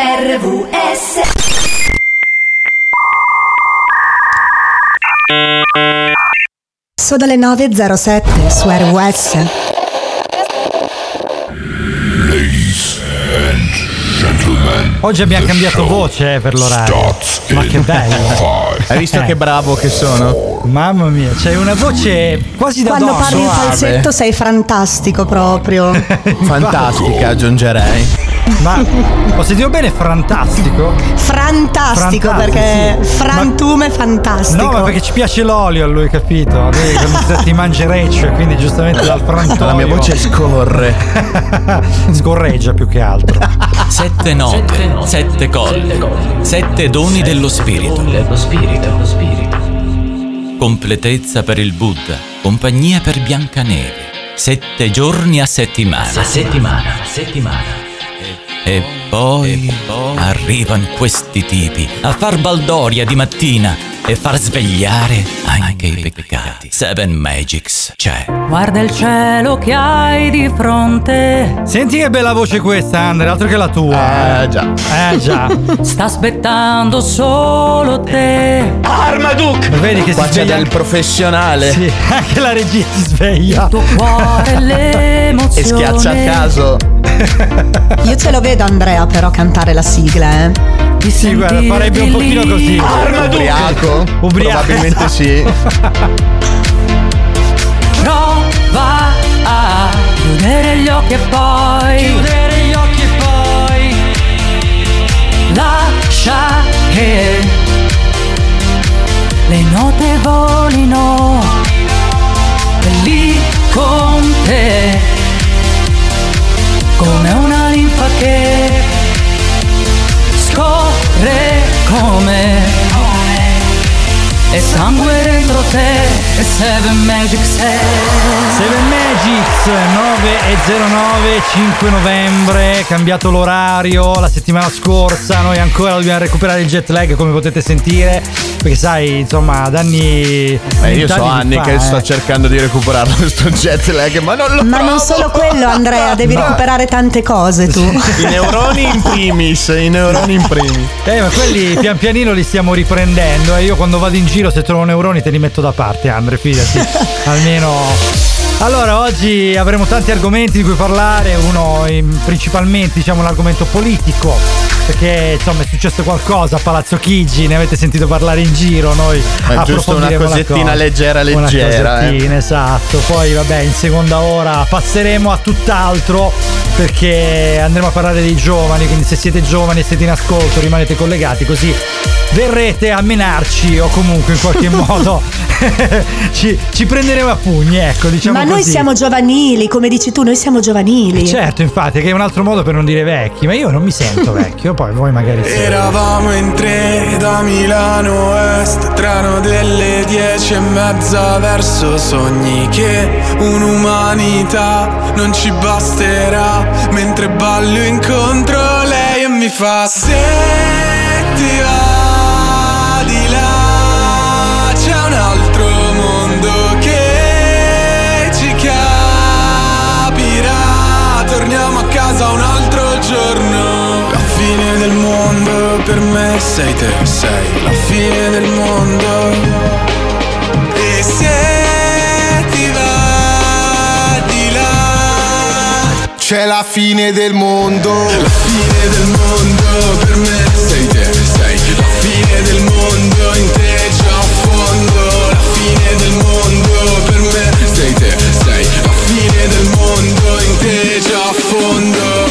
RVS. Sono le 9.07 su RVS. Ladies and gentlemen, oggi abbiamo cambiato voce per l'orario. Ma che bello! Hai visto che bravo che sono? Mamma mia, c'hai una voce quasi da quando parli in falsetto sei fantastico proprio. Fantastica, aggiungerei. Ma ho sentito bene frantastico? Frantastico perché sì. Frantume ma, fantastico. No, ma perché ci piace l'olio a lui, capito? Lui ti mangia reccio, quindi giustamente dal frantoio. La mia voce scorre. Scorreggia più che altro. Sette note, sette colle, sette doni dello spirito. Completezza per il Buddha, compagnia per Biancaneve. 7 giorni a settimana. E poi arrivano questi tipi a far baldoria di mattina e far svegliare anche i peccati. Seven Magics c'è. Guarda il cielo che hai di fronte. Senti che bella voce questa, Andrea, altro che la tua. Già. Sta aspettando solo te. Armaduc! Vedi che qua si sveglia il professionale. Sì, anche la regia si sveglia. Il tuo cuore, l'emozione. E schiaccia a caso. Io ce lo vedo Andrea però cantare la sigla, eh. Sì, guarda, farebbe un pochino così. Ubriaco? Probabilmente sì. Prova a chiudere gli occhi e poi lascia che le note volino lì con te. Come una linfa che scorre come e sangue dentro te. E Seven Magics è. Seven Magics 9.09, 5 novembre, cambiato l'orario la settimana scorsa. Noi ancora dobbiamo recuperare il jet lag, come potete sentire, perché sai, insomma, da anni. Io so anni fa, che sto cercando di recuperare questo jet lag, ma non lo Ma provo. Non solo quello, Andrea, devi recuperare tante cose tu. I neuroni in primis. Ma quelli pian pianino li stiamo riprendendo. E io quando vado in giro, se trovo neuroni te li metto da parte, Andre, fidati. Almeno. Allora, oggi avremo tanti argomenti di cui parlare, uno principalmente, diciamo, l'argomento politico, perché insomma è successo qualcosa a Palazzo Chigi, ne avete sentito parlare in giro, noi approfondiremo la cosa. Giusto una cosettina leggera. Una cosettina, esatto. Poi vabbè, in seconda ora passeremo a tutt'altro, perché andremo a parlare dei giovani, quindi se siete giovani e siete in ascolto rimanete collegati, così verrete a menarci o comunque in qualche modo ci prenderemo a pugni, ecco, diciamo. Ma così. Noi siamo giovanili, come dici tu, noi siamo giovanili. Certo, infatti, che è un altro modo per non dire vecchi, ma io non mi sento vecchio, poi voi magari siete. Eravamo in tre da Milano Est, trano delle 10:30 verso sogni che un'umanità non ci basterà, mentre ballo incontro lei e mi fa se ti va di là, c'è un altro mondo che ci capirà, torniamo a casa un altro giorno. La fine del mondo per me sei te, sei la fine del mondo. E se ti va di là, c'è la fine del mondo. La fine del mondo per me sei te. Fine del mondo in te c'è un fondo. La fine del mondo per me sei te, sei la fine del mondo in te c'è un fondo.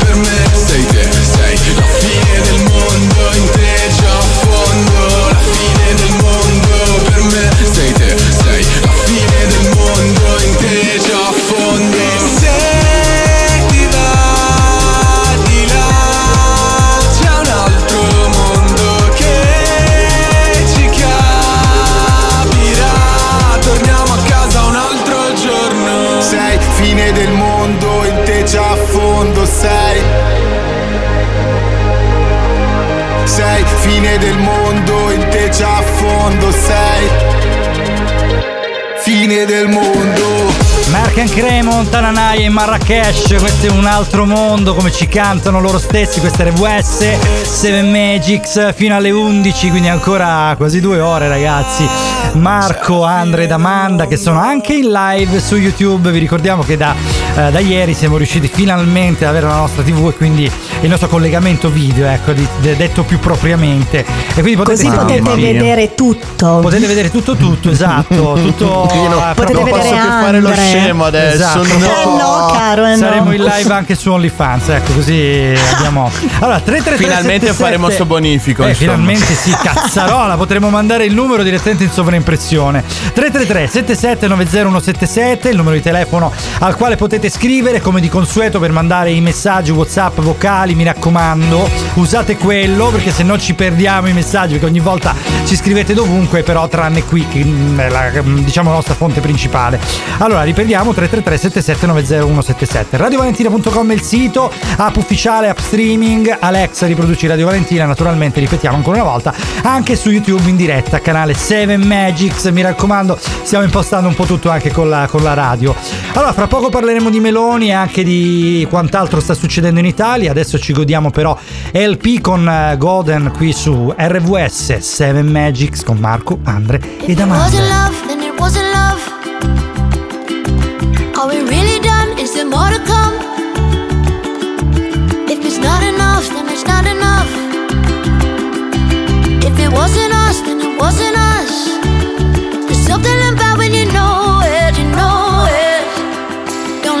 per me sei te, sei la fine del mondo in sei fine del mondo, in te ci affondo, sei fine del mondo. Mark and Cremon, Tananai e Marrakash, questo è un altro mondo, come ci cantano loro stessi, questa RVS, Seven Magics fino alle 11, quindi ancora quasi 2 ore ragazzi. Marco, Andre ed Amanda che sono anche in live su YouTube, vi ricordiamo che da ieri siamo riusciti finalmente ad avere la nostra TV e quindi il nostro collegamento video, ecco, detto più propriamente, e quindi potete, così potete vedere tutto, potete vedere tutto esatto, tutto. Potete vedere posso anche fare lo scemo adesso, esatto. No, caro, saremo in live anche su OnlyFans, ecco, così abbiamo, allora, 33377, finalmente faremo il suo bonifico, finalmente sì, cazzarola, potremo mandare il numero direttamente in sovraimpressione, 333 77 90177, il numero di telefono al quale potete scrivere come di consueto per mandare i messaggi WhatsApp vocali. Mi raccomando, usate quello perché se no ci perdiamo i messaggi, perché ogni volta ci scrivete dovunque, però tranne qui che è la, diciamo, nostra fonte principale. Allora riprendiamo, 333 77 90177, radiovalentina.com è il sito, app ufficiale, app streaming, Alexa riproduci Radio Valentina, naturalmente ripetiamo ancora una volta, anche su YouTube in diretta, canale 7 Magics, mi raccomando, stiamo impostando un po' tutto anche con la radio. Allora fra poco parleremo di Meloni e anche di quant'altro sta succedendo in Italia, adesso ci godiamo però LP con Golden qui su RVS, 7 Magics con Marco, Andre e Damasi. Are we really done? Is there more to come? If it's not enough, then it's not enough. If it wasn't us, then it wasn't us. There's something about when you know it, you know it. Don't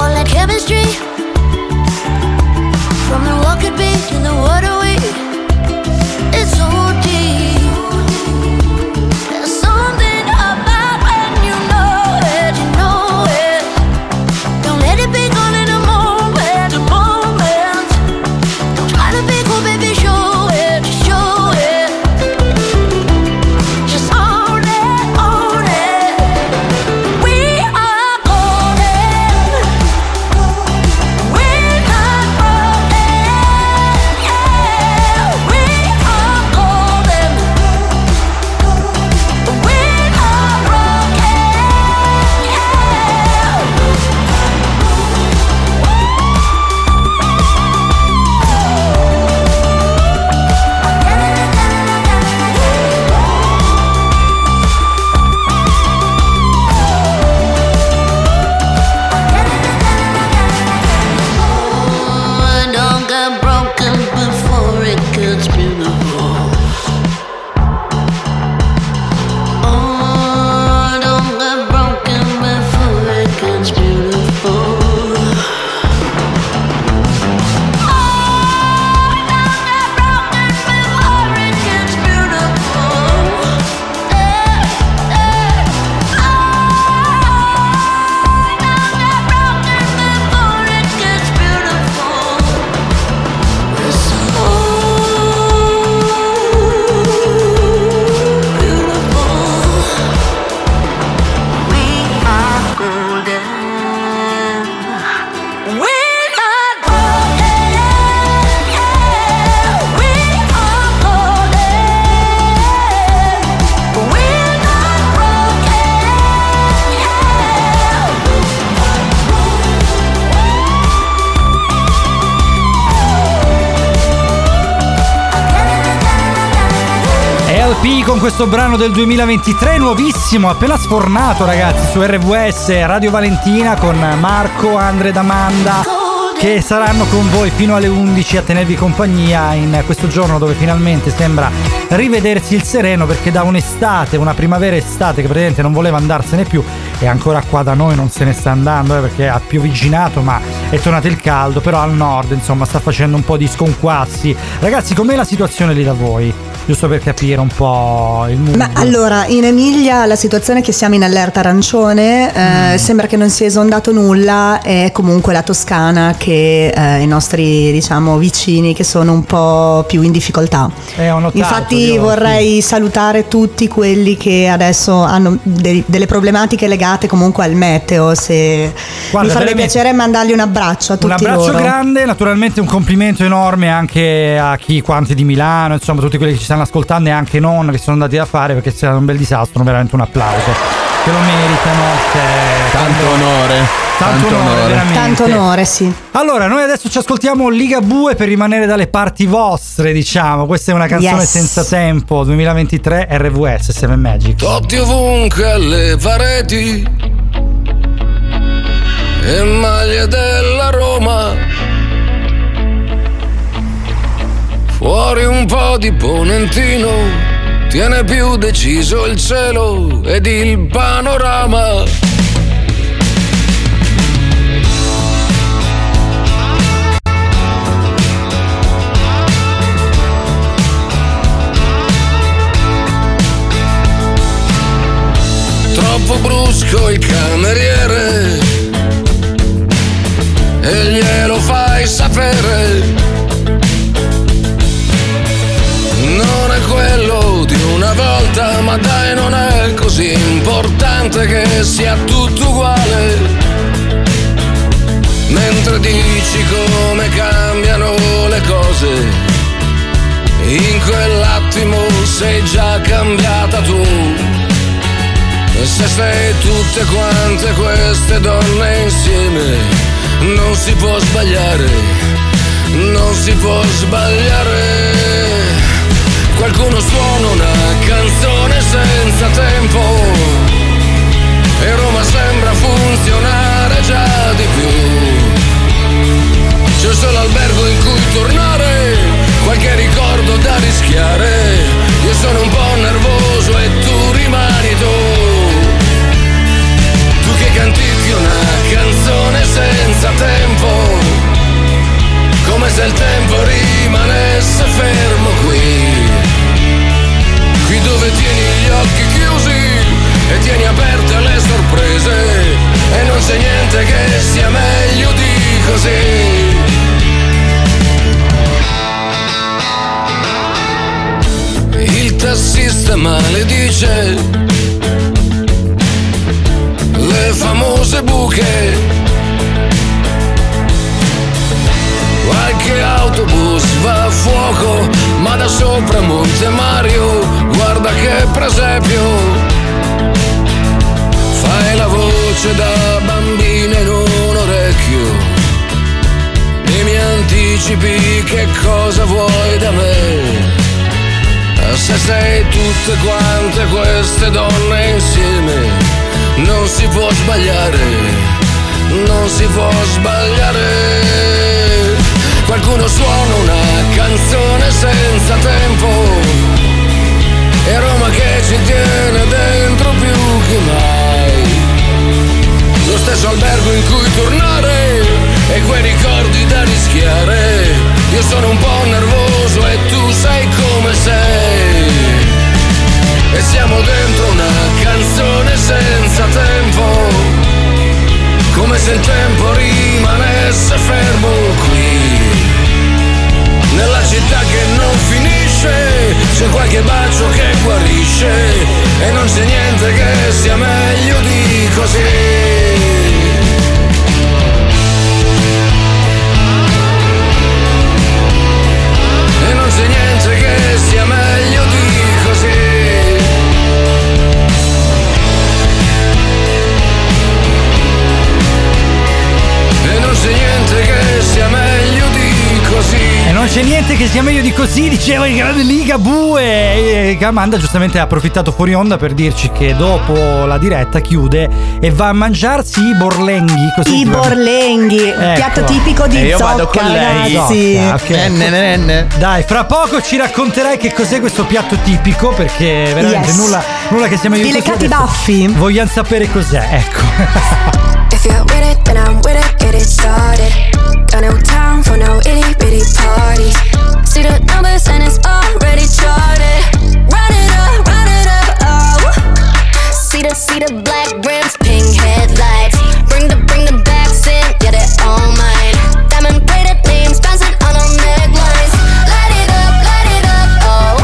All that chemistry, from the what could be to the what are we, it's so deep. There's something about when you know it, don't let it be gone in a moment, a moment. Don't try to be cool, baby, show it, just own it, we are golden. Con questo brano del 2023 nuovissimo, appena sfornato ragazzi, su RVS Radio Valentina con Marco, Andre ed Amanda, che saranno con voi fino alle 11 a tenervi compagnia in questo giorno dove finalmente sembra rivedersi il sereno, perché da un'estate, una primavera estate che praticamente non voleva andarsene più, è ancora qua da noi, non se ne sta andando, perché ha piovigginato ma è tornato il caldo, però al nord insomma sta facendo un po' di sconquassi. Ragazzi, com'è la situazione lì da voi? Giusto per capire un po' il mondo. Ma allora, in Emilia la situazione è che siamo in allerta arancione, sembra che non sia esondato nulla, è comunque la Toscana che i nostri, diciamo, vicini che sono un po' più in difficoltà. Notato, infatti vorrei salutare tutti quelli che adesso hanno delle problematiche legate comunque al meteo, se mi farebbe piacere mandargli un abbraccio a tutti loro. Un abbraccio grande, naturalmente un complimento enorme anche a chi quanti di Milano, insomma tutti quelli che ci stanno ascoltando e anche non che sono andati a fare, perché è stato un bel disastro, veramente un applauso che lo meritano, tanto onore, sì. Allora noi adesso ci ascoltiamo Ligabue per rimanere dalle parti vostre, diciamo. Questa è una canzone senza tempo, 2023, RVS, Seven Magics. Tutti ovunque alle pareti e maglie della Roma, fuori un po' di ponentino, tiene più deciso il cielo ed il panorama. Troppo brusco il cameriere e glielo fai sapere. Quello di una volta, ma dai, non è così importante che sia tutto uguale. Mentre dici come cambiano le cose, in quell'attimo sei già cambiata tu. E se sei tutte quante queste donne insieme, non si può sbagliare, non si può sbagliare. Qualcuno suona una canzone senza tempo e Roma sembra funzionare già di più. C'è solo albergo in cui tornare, qualche ricordo da rischiare. Io sono un po' nervoso e tu rimani tu. Tu che canticchi una canzone senza tempo, come se il tempo rimanesse fermo qui, qui dove tieni gli occhi chiusi e tieni aperte le sorprese, e non c'è niente che sia meglio di così. Il tassista maledice le famose buche. Qualche autobus va a fuoco, ma da sopra Monte Mario, guarda che presepio. Fai la voce da bambina in un orecchio e mi anticipi che cosa vuoi da me. Se sei tutte quante queste donne insieme, non si può sbagliare, non si può sbagliare. Qualcuno suona una canzone senza tempo e Roma che ci tiene dentro più che mai. Lo stesso albergo in cui tornare e quei ricordi da rischiare. Io sono un po' nervoso e tu sei come sei. E siamo dentro una canzone senza tempo, come se il tempo rimanesse fermo qui. Nella città che non finisce c'è qualche bacio che guarisce, e non c'è niente che sia meglio di così. E non c'è niente che sia meglio di così. Non c'è niente che sia meglio di così. E non c'è niente che sia meglio di così, diceva in Grande Liga Bue. E Amanda giustamente ha approfittato fuori onda per dirci che dopo la diretta chiude e va a mangiarsi i borlenghi. Così i borlenghi, ecco, piatto tipico di Zocca. Io vado con lei. Zocca, okay. Dai, fra poco ci racconterai che cos'è questo piatto tipico, perché veramente nulla che sia meglio di così. Dileccati baffi. Vogliamo sapere cos'è, ecco. If you're with it, then I'm with it, get it started. Got no time for no itty bitty parties. See the numbers and it's already charted. Run it up, oh. See the black rims, pink headlights. Bring the backs in, yeah, they're all mine. Diamond plated names, dancing on our necklines. Light it up, oh.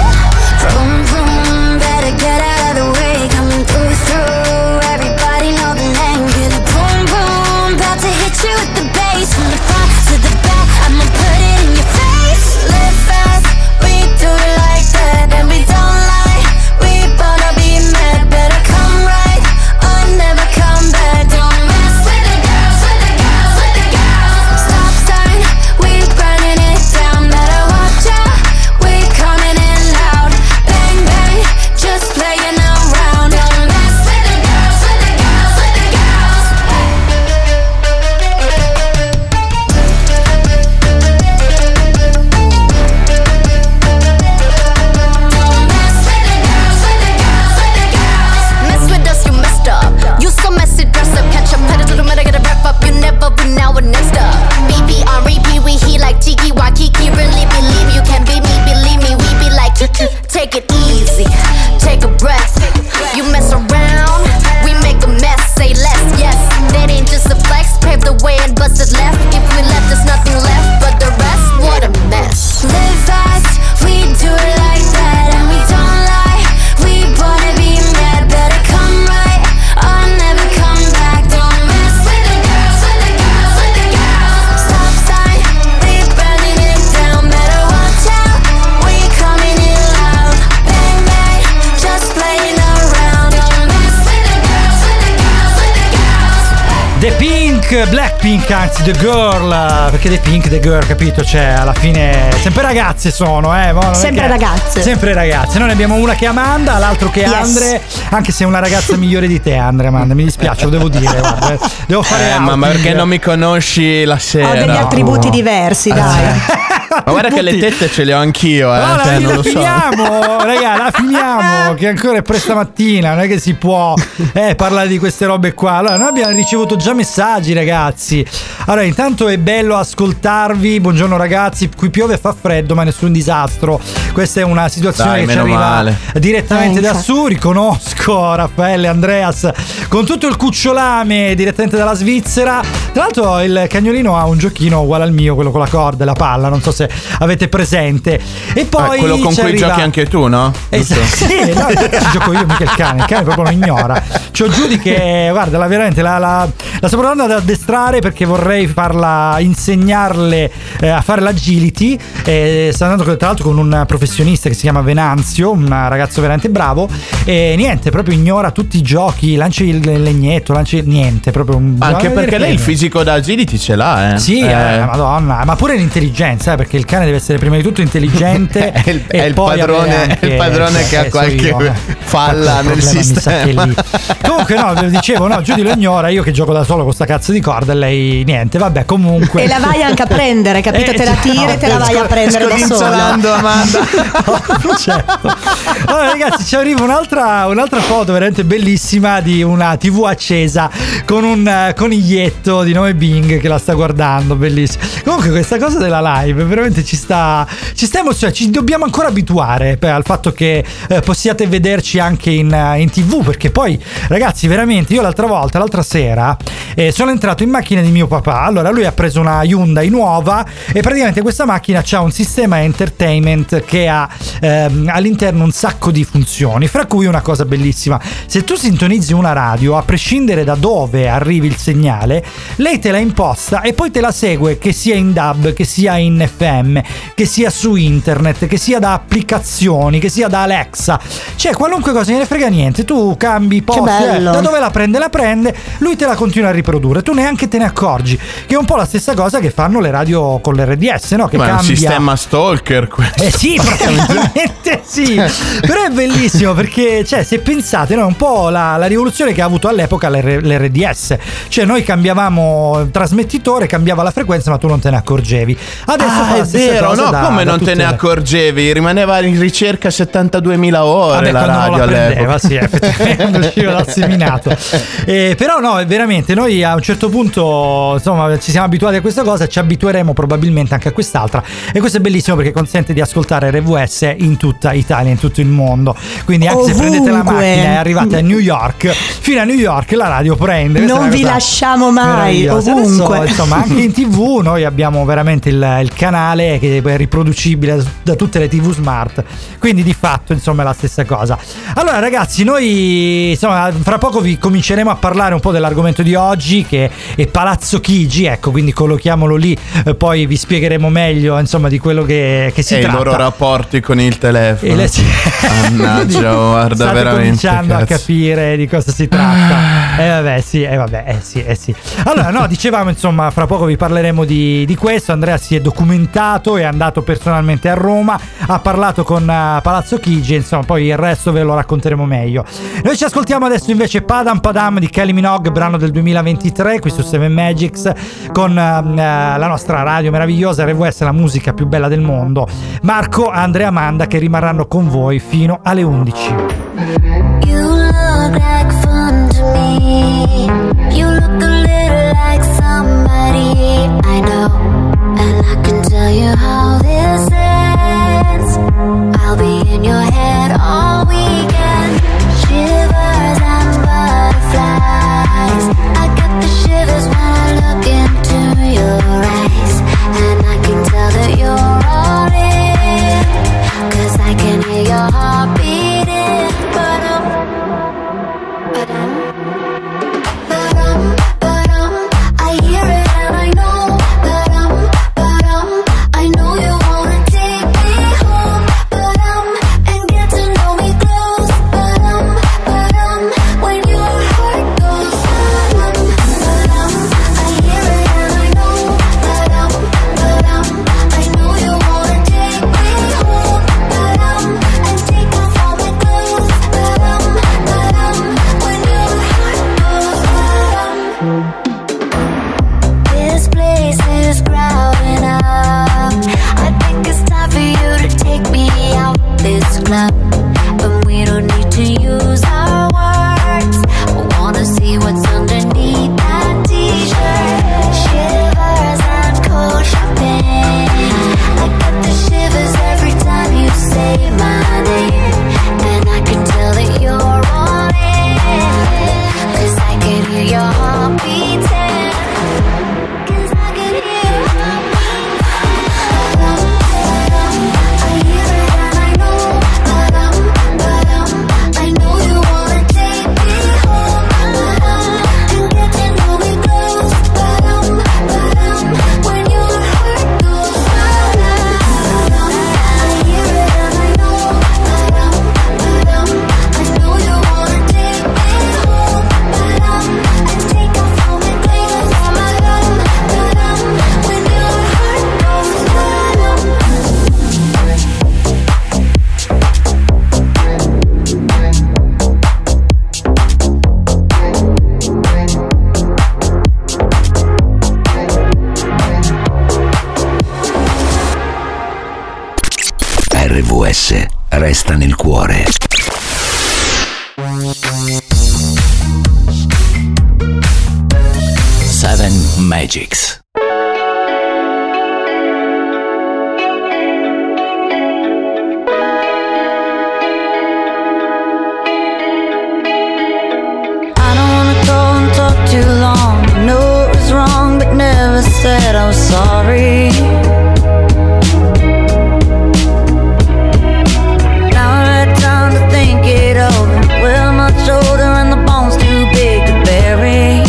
Vroom, vroom, better get out of the way. Coming through, through, everybody know the name. Get a boom, boom, about to hit you with the bass. From the front to the back, I'ma put it in your face. Live fast, we do it like that. And we don't lie, we bout to be mad. Better come right, or never come back. Don't mess with the girls, with the girls, with the girls. Stop sign, we burning it down. Better watch out, we coming in loud. Bang, bang, just playing around. Don't mess with the girls, with the girls, with the girls. Don't mess with the girls, with the girls, with the girls. Mess with us, you messed up. You so messy, dress up, catch up, headed to the middle, get a wrap up. You never win, now we're next up. BB on repeat, we heat like Jiggy Wakiki. Really believe you can beat me, believe me. We be like, take it easy, take a breath. You mess around, we make a mess. Say less, yes. That ain't just a flex. Pave the way and bust it left. If we left, there's nothing left but the rest. What a mess. Live fast, we do it like that, and we don't lie. We wanna be mad. Better come right or never come back. Don't mess with the girls, with the girls, with the girls. Stop sign, we burning it down. Better watch out, we coming in loud. Bang bang, just playing around. Don't mess with the girls, with the girls, with the girls. The Pink, Blackpink, anzi The Girl, perché The Pink, The Girl, capito? Cioè, alla fine sempre ragazze sono, non è Sempre che- ragazze. Sempre ragazze. Noi ne abbiamo una che è Amanda, l'altro che è Yes. Andre, anche se è una ragazza migliore di te, Andre. Amanda, mi dispiace, lo devo dire, guarda, devo fare outing. Ma perché non mi conosci la sera? Ho degli attributi diversi, dai. Ma guarda che le tette ce le ho anch'io, no, cioè, non lo so. Raga, la finiamo, che ancora è presto mattina, non è che si può parlare di queste robe qua. Allora, noi abbiamo ricevuto già messaggi, ragazzi. Allora, intanto è bello ascoltarvi. Buongiorno ragazzi, qui piove e fa freddo, ma nessun disastro. Questa è una situazione che ci arriva direttamente da su. Riconosco Raffaele Andreas con tutto il cucciolame direttamente dalla Svizzera. Tra l'altro il cagnolino ha un giochino uguale al mio, quello con la corda e la palla, non so se avete presente. E poi quello con cui giochi anche tu, no? Sì, no, ci gioco io, mica il cane proprio lo ignora. C'ho Giudy che, guarda, veramente la sto provando ad addestrare, perché vorrei farla insegnarle a fare l'agility. Sta andando tra l'altro con un professionista che si chiama Venanzio, un ragazzo veramente bravo, e niente, proprio ignora tutti i giochi, lanci il legnetto, lanci niente, proprio un... Anche perché lei il fisico da agility ce l'ha, eh? Sì, madonna, ma pure l'intelligenza, perché il cane deve essere prima di tutto intelligente. È il padrone che ha qualche falla nel sistema. Comunque dicevo, Giudy lo ignora, io che gioco da solo con sta cazzo di corda e lei niente, vabbè, comunque. E la vai anche a prendere, capito? Te la tiri e te la vai a prendere da sola. Amanda. Certo. Allora ragazzi, ci arriva un'altra foto veramente bellissima di una TV accesa con un coniglietto di nome Bing che la sta guardando, bellissimo. Comunque questa cosa della live veramente ci sta emozionando, ci dobbiamo ancora abituare al fatto che possiate vederci anche in TV, perché poi ragazzi veramente, io l'altra sera sono entrato in macchina di mio papà. Allora lui ha preso una Hyundai nuova e praticamente questa macchina c'ha un sistema entertainment che ha all'interno un sacco di funzioni, fra cui una cosa bellissima: se tu sintonizzi una radio, a prescindere da dove arrivi il segnale, lei te la imposta e poi te la segue, che sia in DAB, che sia in FM, che sia su internet, che sia da applicazioni, che sia da Alexa, cioè qualunque cosa, non ne frega niente, tu cambi post, da dove la prende, lui te la continua a riprodurre, tu neanche te ne accorgi, che è un po' la stessa cosa che fanno le radio con l'RDS, no? Che ma cambia, è un sistema stalker questo. Sì, praticamente sì, però è bellissimo perché, cioè, se pensate, no, è un po' la rivoluzione che ha avuto all'epoca l'RDS, cioè noi cambiavamo il trasmettitore, cambiava la frequenza, ma tu non te ne accorgevi. Adesso fa la stessa cosa, no, come non te ne accorgevi? Rimaneva in ricerca 72.000 ore la radio all'epoca. Sì, effettivamente usciva dal seminato. Però no, veramente noi a un certo punto, insomma, ci siamo abituati a questa cosa, ci abitueremo probabilmente anche a quest'altra, e questo è bellissimo perché consente di ascoltare RVS in tutta Italia, in tutto il mondo, quindi anche ovunque. Se prendete la macchina e arrivate a New York, fino a New York la radio prende, non vi lasciamo mai, ovunque. Adesso, insomma, anche in TV noi abbiamo veramente il canale che è riproducibile da tutte le TV smart, quindi di fatto, insomma, è la stessa cosa. Allora ragazzi, noi, insomma, fra poco vi cominceremo a parlare un po' dell'argomento di oggi, che è Palazzo Chigi, ecco, quindi collochiamolo lì, poi vi spiegheremo meglio, insomma, di quello che si tratta, e i loro rapporti con il telefono. Mannaggia, guarda, state veramente cominciando a capire di cosa si tratta. Vabbè, sì. Allora, no, dicevamo, insomma, fra poco vi parleremo di questo. Andrea si è documentato, è andato personalmente a Roma, ha parlato con Palazzo Chigi, insomma, poi il resto ve lo racconteremo meglio. Noi ci ascoltiamo adesso invece Padam Padam di Kylie Minogue, brano del 2023, qui su Seven Magics, con la nostra radio meravigliosa RVS, la musica più bella del mondo. Marco, Andrea, Amanda, che rimarranno con voi fino alle 11. You look like fun to me. You look a little like somebody I know, and I can tell you how this ends. I'll be in your head all weekend. Shivers and butterflies. I got the shivers when I look into your eyes, and I can tell that you're all in, 'cause I can hear your heart beating. But resta nel cuore. Seven Magics. I don't wanna go and talk too long. I know it was wrong, but never said I was sorry. Shoulder and the bones too big to bury.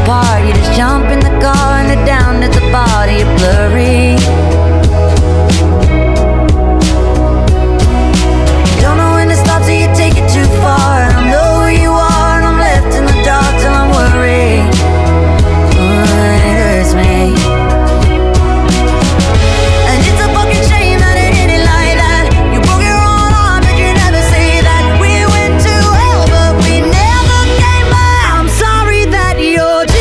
apart. You just jump in the car and they're down at the bottom. You're blurry. Don't know when to stop till you take it too far. And I know where you are and I'm left in the dark till I'm worried. Oh, it hurts me. And it's a fucking shame that it ended like that. You broke your own arm but you never say that. We went to hell but we never came back. I'm sorry that you're jaded.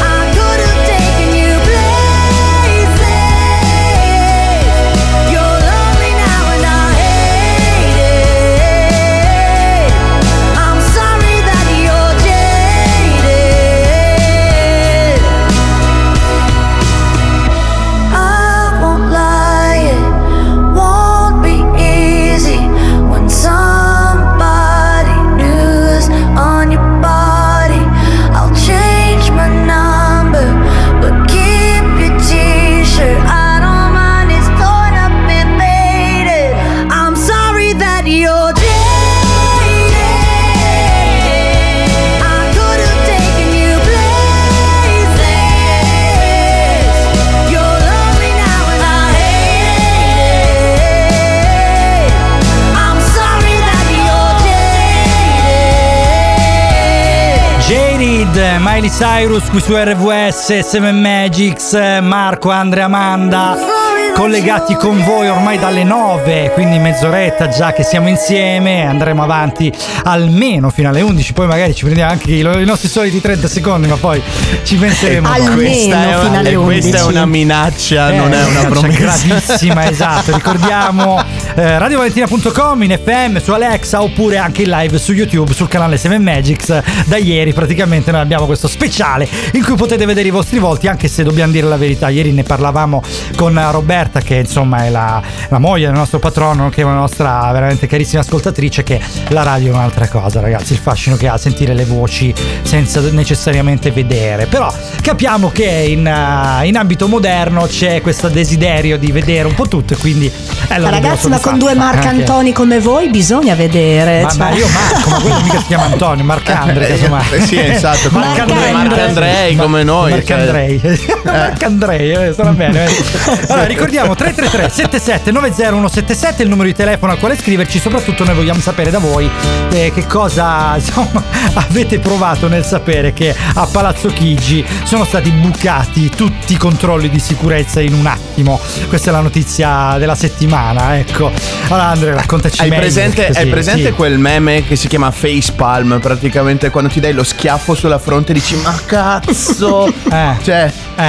I could have taken you places. You're lonely now and I hate it. I'm sorry that you're jaded. I won't lie, it won't be easy when somebody news on your body. I'll change my number, but keep your t-shirt. I don't mind, it's torn up and faded. I'm sorry that you're jaded. I could have taken you places. You're lonely now and I hate it. I'm sorry that you're jaded. Jaded, Miley Cyrus qui su RVS, Seven Magics, Marco, Andrea, Amanda, collegati con voi ormai dalle 9, quindi mezz'oretta già che siamo insieme, andremo avanti almeno fino alle 11, poi magari ci prendiamo anche i nostri soliti 30 secondi, ma poi ci penseremo. Almeno fino alle 11. Questa è una minaccia, non è una promessa. Gravissima, esatto, ricordiamo radiovalentina.com in FM, su Alexa oppure anche in live su YouTube sul canale Seven Magics. Da ieri praticamente noi abbiamo questo speciale in cui potete vedere i vostri volti, anche se dobbiamo dire la verità, ieri ne parlavamo con Roberta, che insomma è la moglie del nostro patrono, che è una nostra veramente carissima ascoltatrice, che la radio è un'altra cosa, ragazzi, il fascino che ha sentire le voci senza necessariamente vedere, però capiamo che in ambito moderno c'è questo desiderio di vedere un po' tutto, e quindi ragazzi, ma con due Marcantoni come voi bisogna vedere, ma, cioè. Ma io Marco, ma quello mica si chiama Antonio, Marcandre, insomma. Sì, esatto, Marcandrei come noi, Marcandrei, cioè. Marcandrei, sarà bene. Allora, ricordiamo 333-77-90177 il numero di telefono al quale scriverci. Soprattutto noi vogliamo sapere da voi che cosa, insomma, avete provato nel sapere che a Palazzo Chigi sono stati bucati tutti i controlli di sicurezza in un attimo. Questa è la notizia della settimana, ecco. Allora Andrea, raccontaci meglio. Hai presente sì, quel meme che si chiama facepalm, praticamente quando ti dai lo schiaffo sulla fronte dici ma cazzo.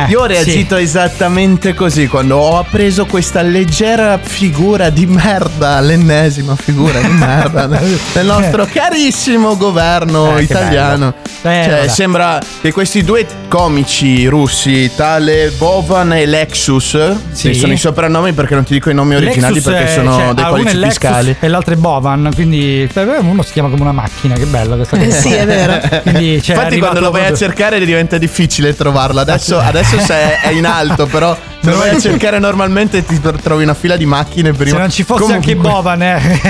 Io ho reagito esattamente così quando ho appreso questa leggera figura di merda, l'ennesima figura di merda del nostro carissimo governo italiano. Cioè, sembra che questi due comici russi, tale Vovan e Lexus, che sono i soprannomi perché non ti dico i nomi originali, Lexus perché sono dei codici fiscali, e l'altro è Vovan, quindi uno si chiama come una macchina, che bella questa cosa. Sì, è vero. Quindi, cioè, infatti quando lo vai a cercare diventa difficile trovarlo. Adesso è in alto, però se lo vai a cercare normalmente ti trovi una fila di macchine prima. Se non ci fosse comunque anche Boban,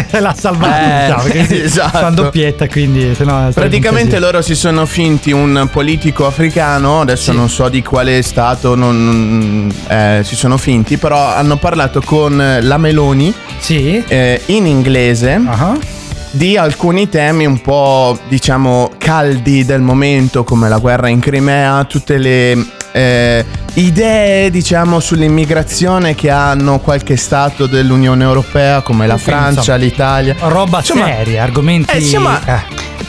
l'ha salvata. Esatto. Fa doppietta, quindi sennò praticamente loro si sono finti un politico africano, adesso non so di quale stato, si sono finti, però hanno parlato con la Meloni in inglese. Di alcuni temi un po', diciamo, caldi del momento, come la guerra in Crimea, tutte le idee, diciamo, sull'immigrazione che hanno qualche stato dell'Unione Europea, come la Francia, l'Italia. Roba seria, argomenti.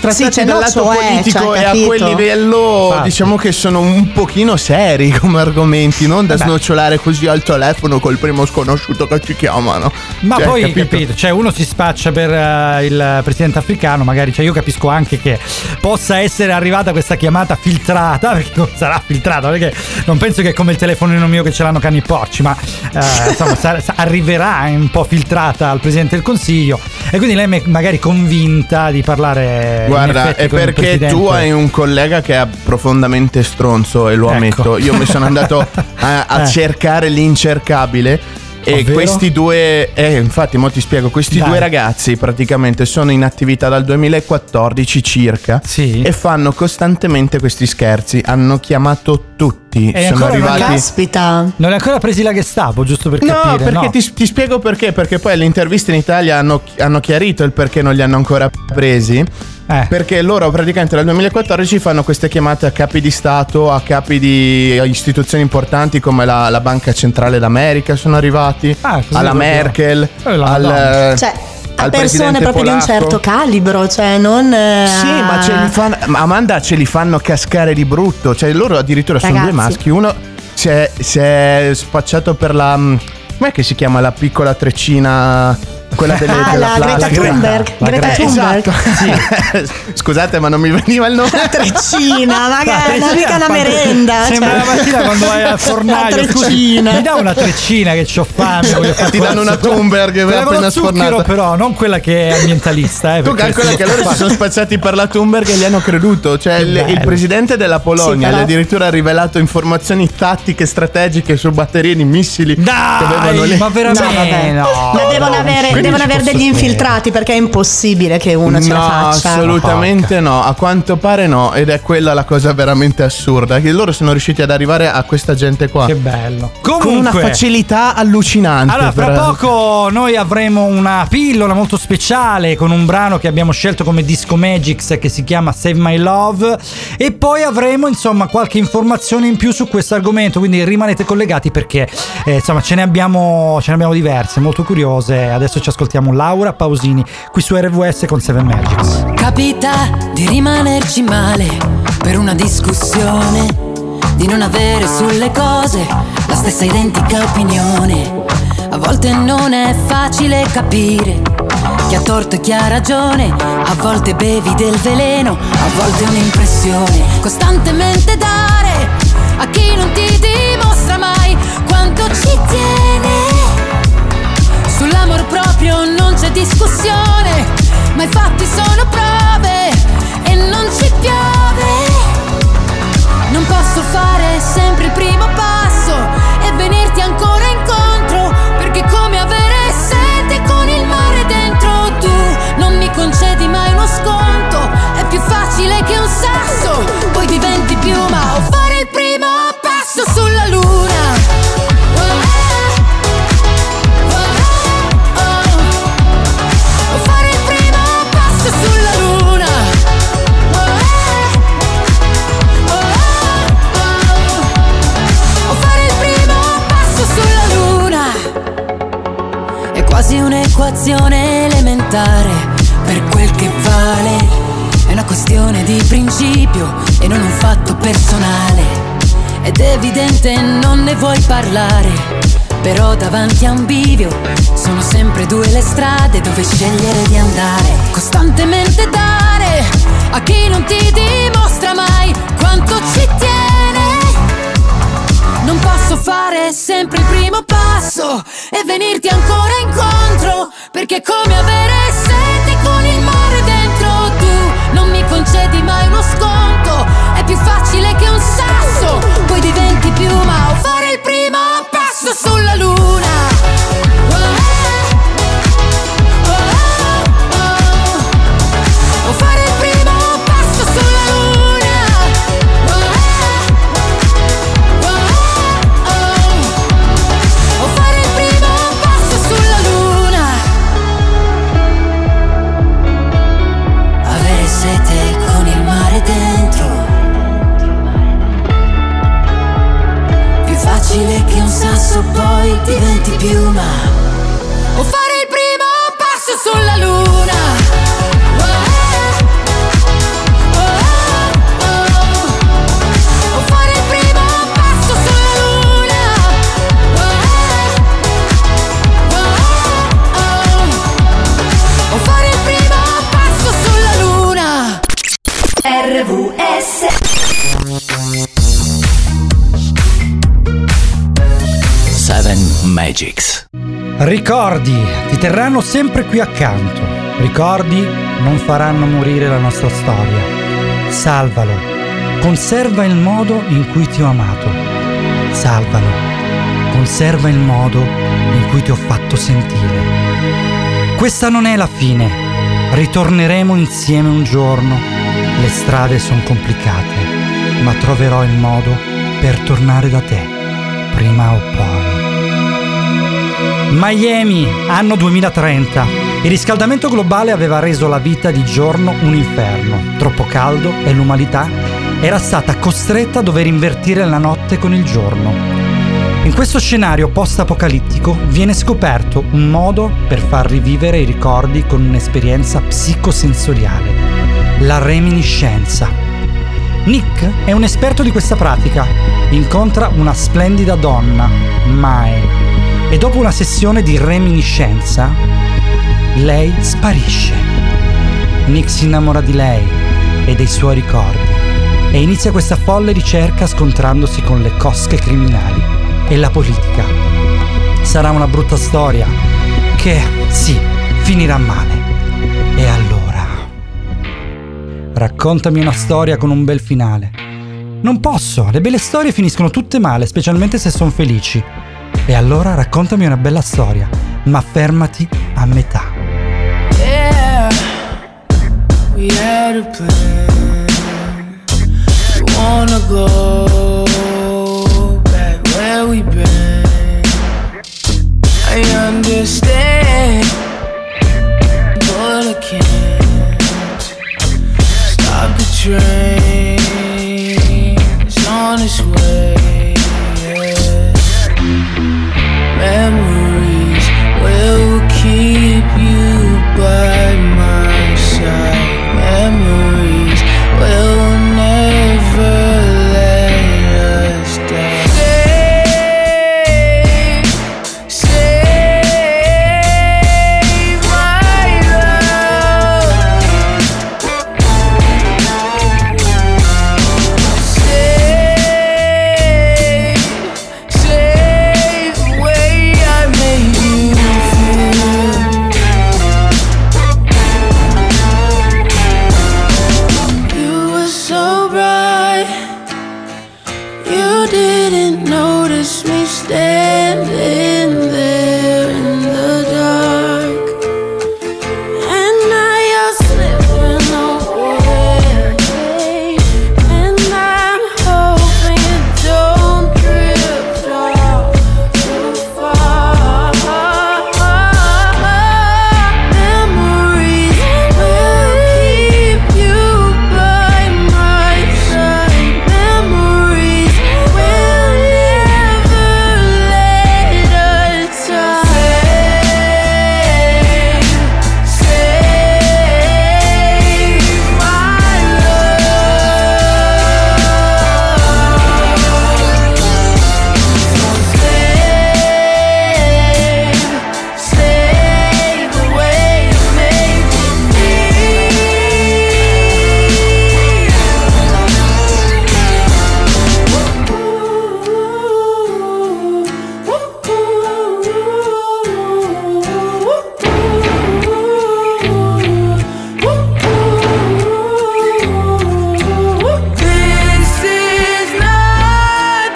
Trattati dal lato politico, e a quel livello, diciamo che sono un pochino seri come argomenti, non da snocciolare così al telefono col primo sconosciuto che ci chiamano. Ma cioè, poi capito, cioè uno si spaccia per il presidente africano, magari, cioè io capisco anche che possa essere arrivata questa chiamata filtrata, perché non sarà filtrata, perché non penso che è come il telefonino mio che ce l'hanno cani e porci, ma insomma arriverà un po' filtrata al presidente del consiglio, e quindi lei è magari convinta di parlare. Guarda, è perché tu hai un collega che è profondamente stronzo, e lo ammetto. Io mi sono andato a cercare l'incercabile. E ovvero? Questi due, infatti mo ti spiego, questi due ragazzi praticamente sono in attività dal 2014 circa, sì, e fanno costantemente questi scherzi, hanno chiamato tutti, e sono arrivati. Caspita, non è ancora presi la Gestapo, giusto per capire? Perché no, perché ti spiego perché, perché poi alle interviste in Italia hanno chiarito il perché non li hanno ancora presi. Perché loro praticamente dal 2014 fanno queste chiamate a capi di Stato, a capi di istituzioni importanti come la Banca Centrale d'America, sono arrivati, alla Merkel, a persone proprio polacco, di un certo calibro, cioè non... Sì, ma ce li fanno, Amanda, ce li fanno cascare di brutto, cioè loro addirittura, ragazzi, sono due maschi, uno si è spacciato per la... com'è che si chiama la piccola treccina... Quella della Greta Thunberg. Greta Thunberg. Esatto. Sì. Scusate, ma non mi veniva il nome. La treccina, magari la mica una merenda. Sembra la mattina quando vai al fornaio. Mi dà una treccina che c'ho fame. Ti danno una Thunberg appena sfornata. Però non quella che è ambientalista. Tu calcola che loro si sono spazzati per la Thunberg e gli hanno creduto. Cioè il presidente della Polonia gli ha addirittura rivelato informazioni tattiche strategiche su batterie di missili. Dai, ma veramente no. Ma devono avere, devono avere degli infiltrati, perché è impossibile che uno ce la faccia. No, assolutamente no, a quanto pare no. Ed è quella la cosa veramente assurda, che loro sono riusciti ad arrivare a questa gente qua. Che bello. Comunque, con una facilità allucinante. Allora, fra poco noi avremo una pillola molto speciale con un brano che abbiamo scelto come Disco Magics, che si chiama Save My Love. E poi avremo insomma qualche informazione in più su questo argomento, quindi rimanete collegati, perché insomma ce ne abbiamo diverse, molto curiose. Adesso ci ascoltiamo Laura Pausini qui su RVS con Seven Magics. Capita di rimanerci male per una discussione, di non avere sulle cose la stessa identica opinione. A volte non è facile capire chi ha torto e chi ha ragione, a volte bevi del veleno, a volte un'impressione. Costantemente dare a chi non ti dimostra mai quanto ci tiene. Sull'amor proprio non c'è discussione, ma i fatti sono prove e non ci piove. Non posso fare sempre il primo passo e venirti ancora incontro, perché come avere sete con il mare dentro. Tu non mi concedi mai uno sconto, è più facile che un sasso, poi diventi piuma o fare il primo passo sulla luna. Quasi un'equazione elementare, per quel che vale, è una questione di principio e non un fatto personale. Ed evidente non ne vuoi parlare, però davanti a un bivio sono sempre due le strade dove scegliere di andare. Costantemente dare a chi non ti dimostra mai quanto ci tiene. Non posso fare sempre il primo passo e venirti ancora incontro, perché è come avere sete con il mare dentro. Tu non mi concedi mai uno sconto, è più facile che un sasso, poi diventi piuma o fare il primo passo sulla luna. Che un sasso poi diventi piuma o fare il primo passo sulla luna. Oh, oh, oh, oh. O fare il primo passo sulla luna. Oh, oh, oh. O fare il primo passo sulla luna. RVS Magics. Ricordi ti terranno sempre qui accanto. Ricordi non faranno morire la nostra storia. Salvalo. Conserva il modo in cui ti ho amato. Salvalo. Conserva il modo in cui ti ho fatto sentire. Questa non è la fine. Ritorneremo insieme un giorno. Le strade sono complicate, ma troverò il modo per tornare da te, prima o poi. Miami, anno 2030. Il riscaldamento globale aveva reso la vita di giorno un inferno, troppo caldo, e l'umanità era stata costretta a dover invertire la notte con il giorno. In questo scenario post-apocalittico viene scoperto un modo per far rivivere i ricordi con un'esperienza psicosensoriale, la reminiscenza. Nick è un esperto di questa pratica, incontra una splendida donna, Mae, e dopo una sessione di reminiscenza lei sparisce. Nick si innamora di lei e dei suoi ricordi e inizia questa folle ricerca scontrandosi con le cosche criminali e la politica. Sarà una brutta storia che, sì, finirà male. E allora? Raccontami una storia con un bel finale. Non posso, le belle storie finiscono tutte male, specialmente se sono felici. E allora raccontami una bella storia, ma fermati a metà. We had a plan. We wanna go back where we've been. I understand, but I can't stop the train. It's on its way. Yeah. Memories will keep you by my side. Memories will never let us down. Save my love. Save the way I made you feel. So bright, you didn't notice me standing there in the dark, and now you're slipping away, and I'm hoping you don't drift off too far. Memories will keep you by my side. Memories will never let us down. Save my love. Save the way you made me feel. This is not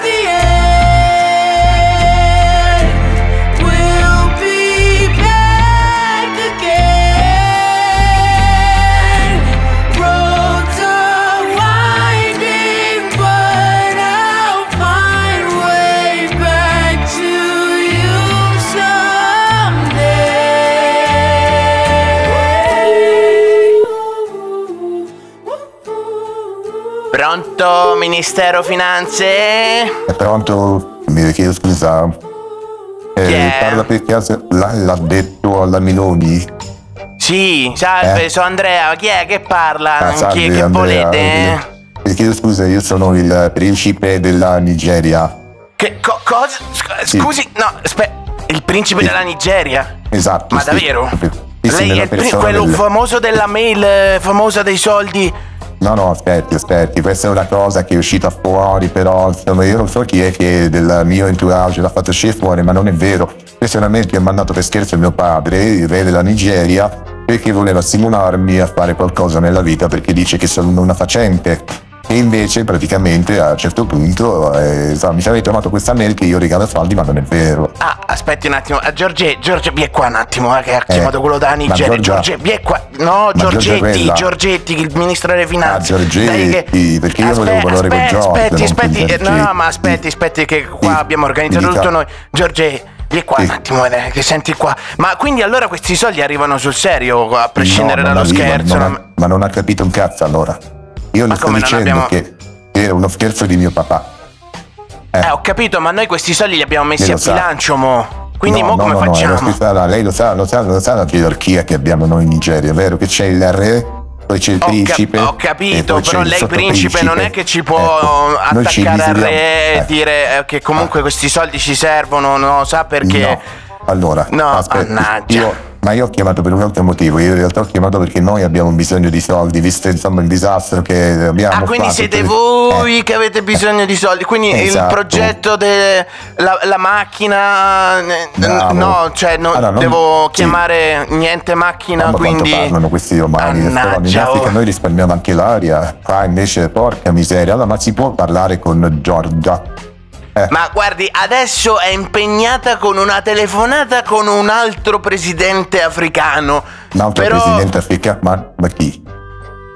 the end. We'll be back again. Roads are winding, but I'll find way back to you someday. Pronto, Ministero Finanze? È pronto? Mi chiedo scusa. Yeah. Parla per caso l'ha detto alla Meloni? Sì, salve, sono Andrea. Chi è che parla? Salve, Chi è che Andrea, volete? Mi chiedo scusa, io sono il principe della Nigeria. Che cosa? Sì. Scusi, no, il principe Sì. della Nigeria? Esatto. Ma sì, davvero? Sì, Lei è il quello famoso della mail, famosa dei soldi. No, aspetti, questa è una cosa che è uscita fuori, però insomma, io non so chi è che del mio entourage l'ha fatto uscire fuori, ma non è vero. Questa è una mail che ha mandato per scherzo mio padre, il re della Nigeria, perché voleva simularmi a fare qualcosa nella vita, perché dice che sono una facente. E invece praticamente a un certo punto mi sarei trovato questa mail che io regalo soldi ma non è vero. Ah, aspetti un attimo, Giorgia vi è qua un attimo, che ha chiamato quello da Nigeria. Giorgia vi è qua. No, Giorgetti, il ministro delle finanze. Ah, Giorgetti, perché io volevo parlare con Giorgia. Aspetti, aspetti che qua abbiamo organizzato tutto noi. Giorgetti e qua un attimo, che senti qua. Ma quindi allora questi soldi arrivano sul serio, a prescindere dallo scherzo? Ma non ha capito un cazzo allora. Io le sto dicendo che era uno scherzo di mio papà. Ho capito, ma noi questi soldi li abbiamo messi a bilancio, mo. Quindi come facciamo? Lei lo sa la gerarchia che abbiamo noi in Nigeria, vero? Che c'è il re, poi c'è il principe. Ho capito, però lei principe non è che ci può attaccare al re e dire che comunque questi soldi ci servono, non lo sa perché. Ma io ho chiamato per un altro motivo, io in realtà ho chiamato perché noi abbiamo bisogno di soldi, visto insomma il disastro che abbiamo fatto. Ah, quindi siete voi che avete bisogno di soldi, quindi esatto. Il progetto della macchina, chiamare niente macchina, quindi... Quanto parlano questi romani, in Africa noi risparmiamo anche l'aria, qua invece porca miseria, allora ma si può parlare con Giorgia? Ma guardi, adesso è impegnata con una telefonata con un altro presidente africano. Un altro presidente africano? Ma chi?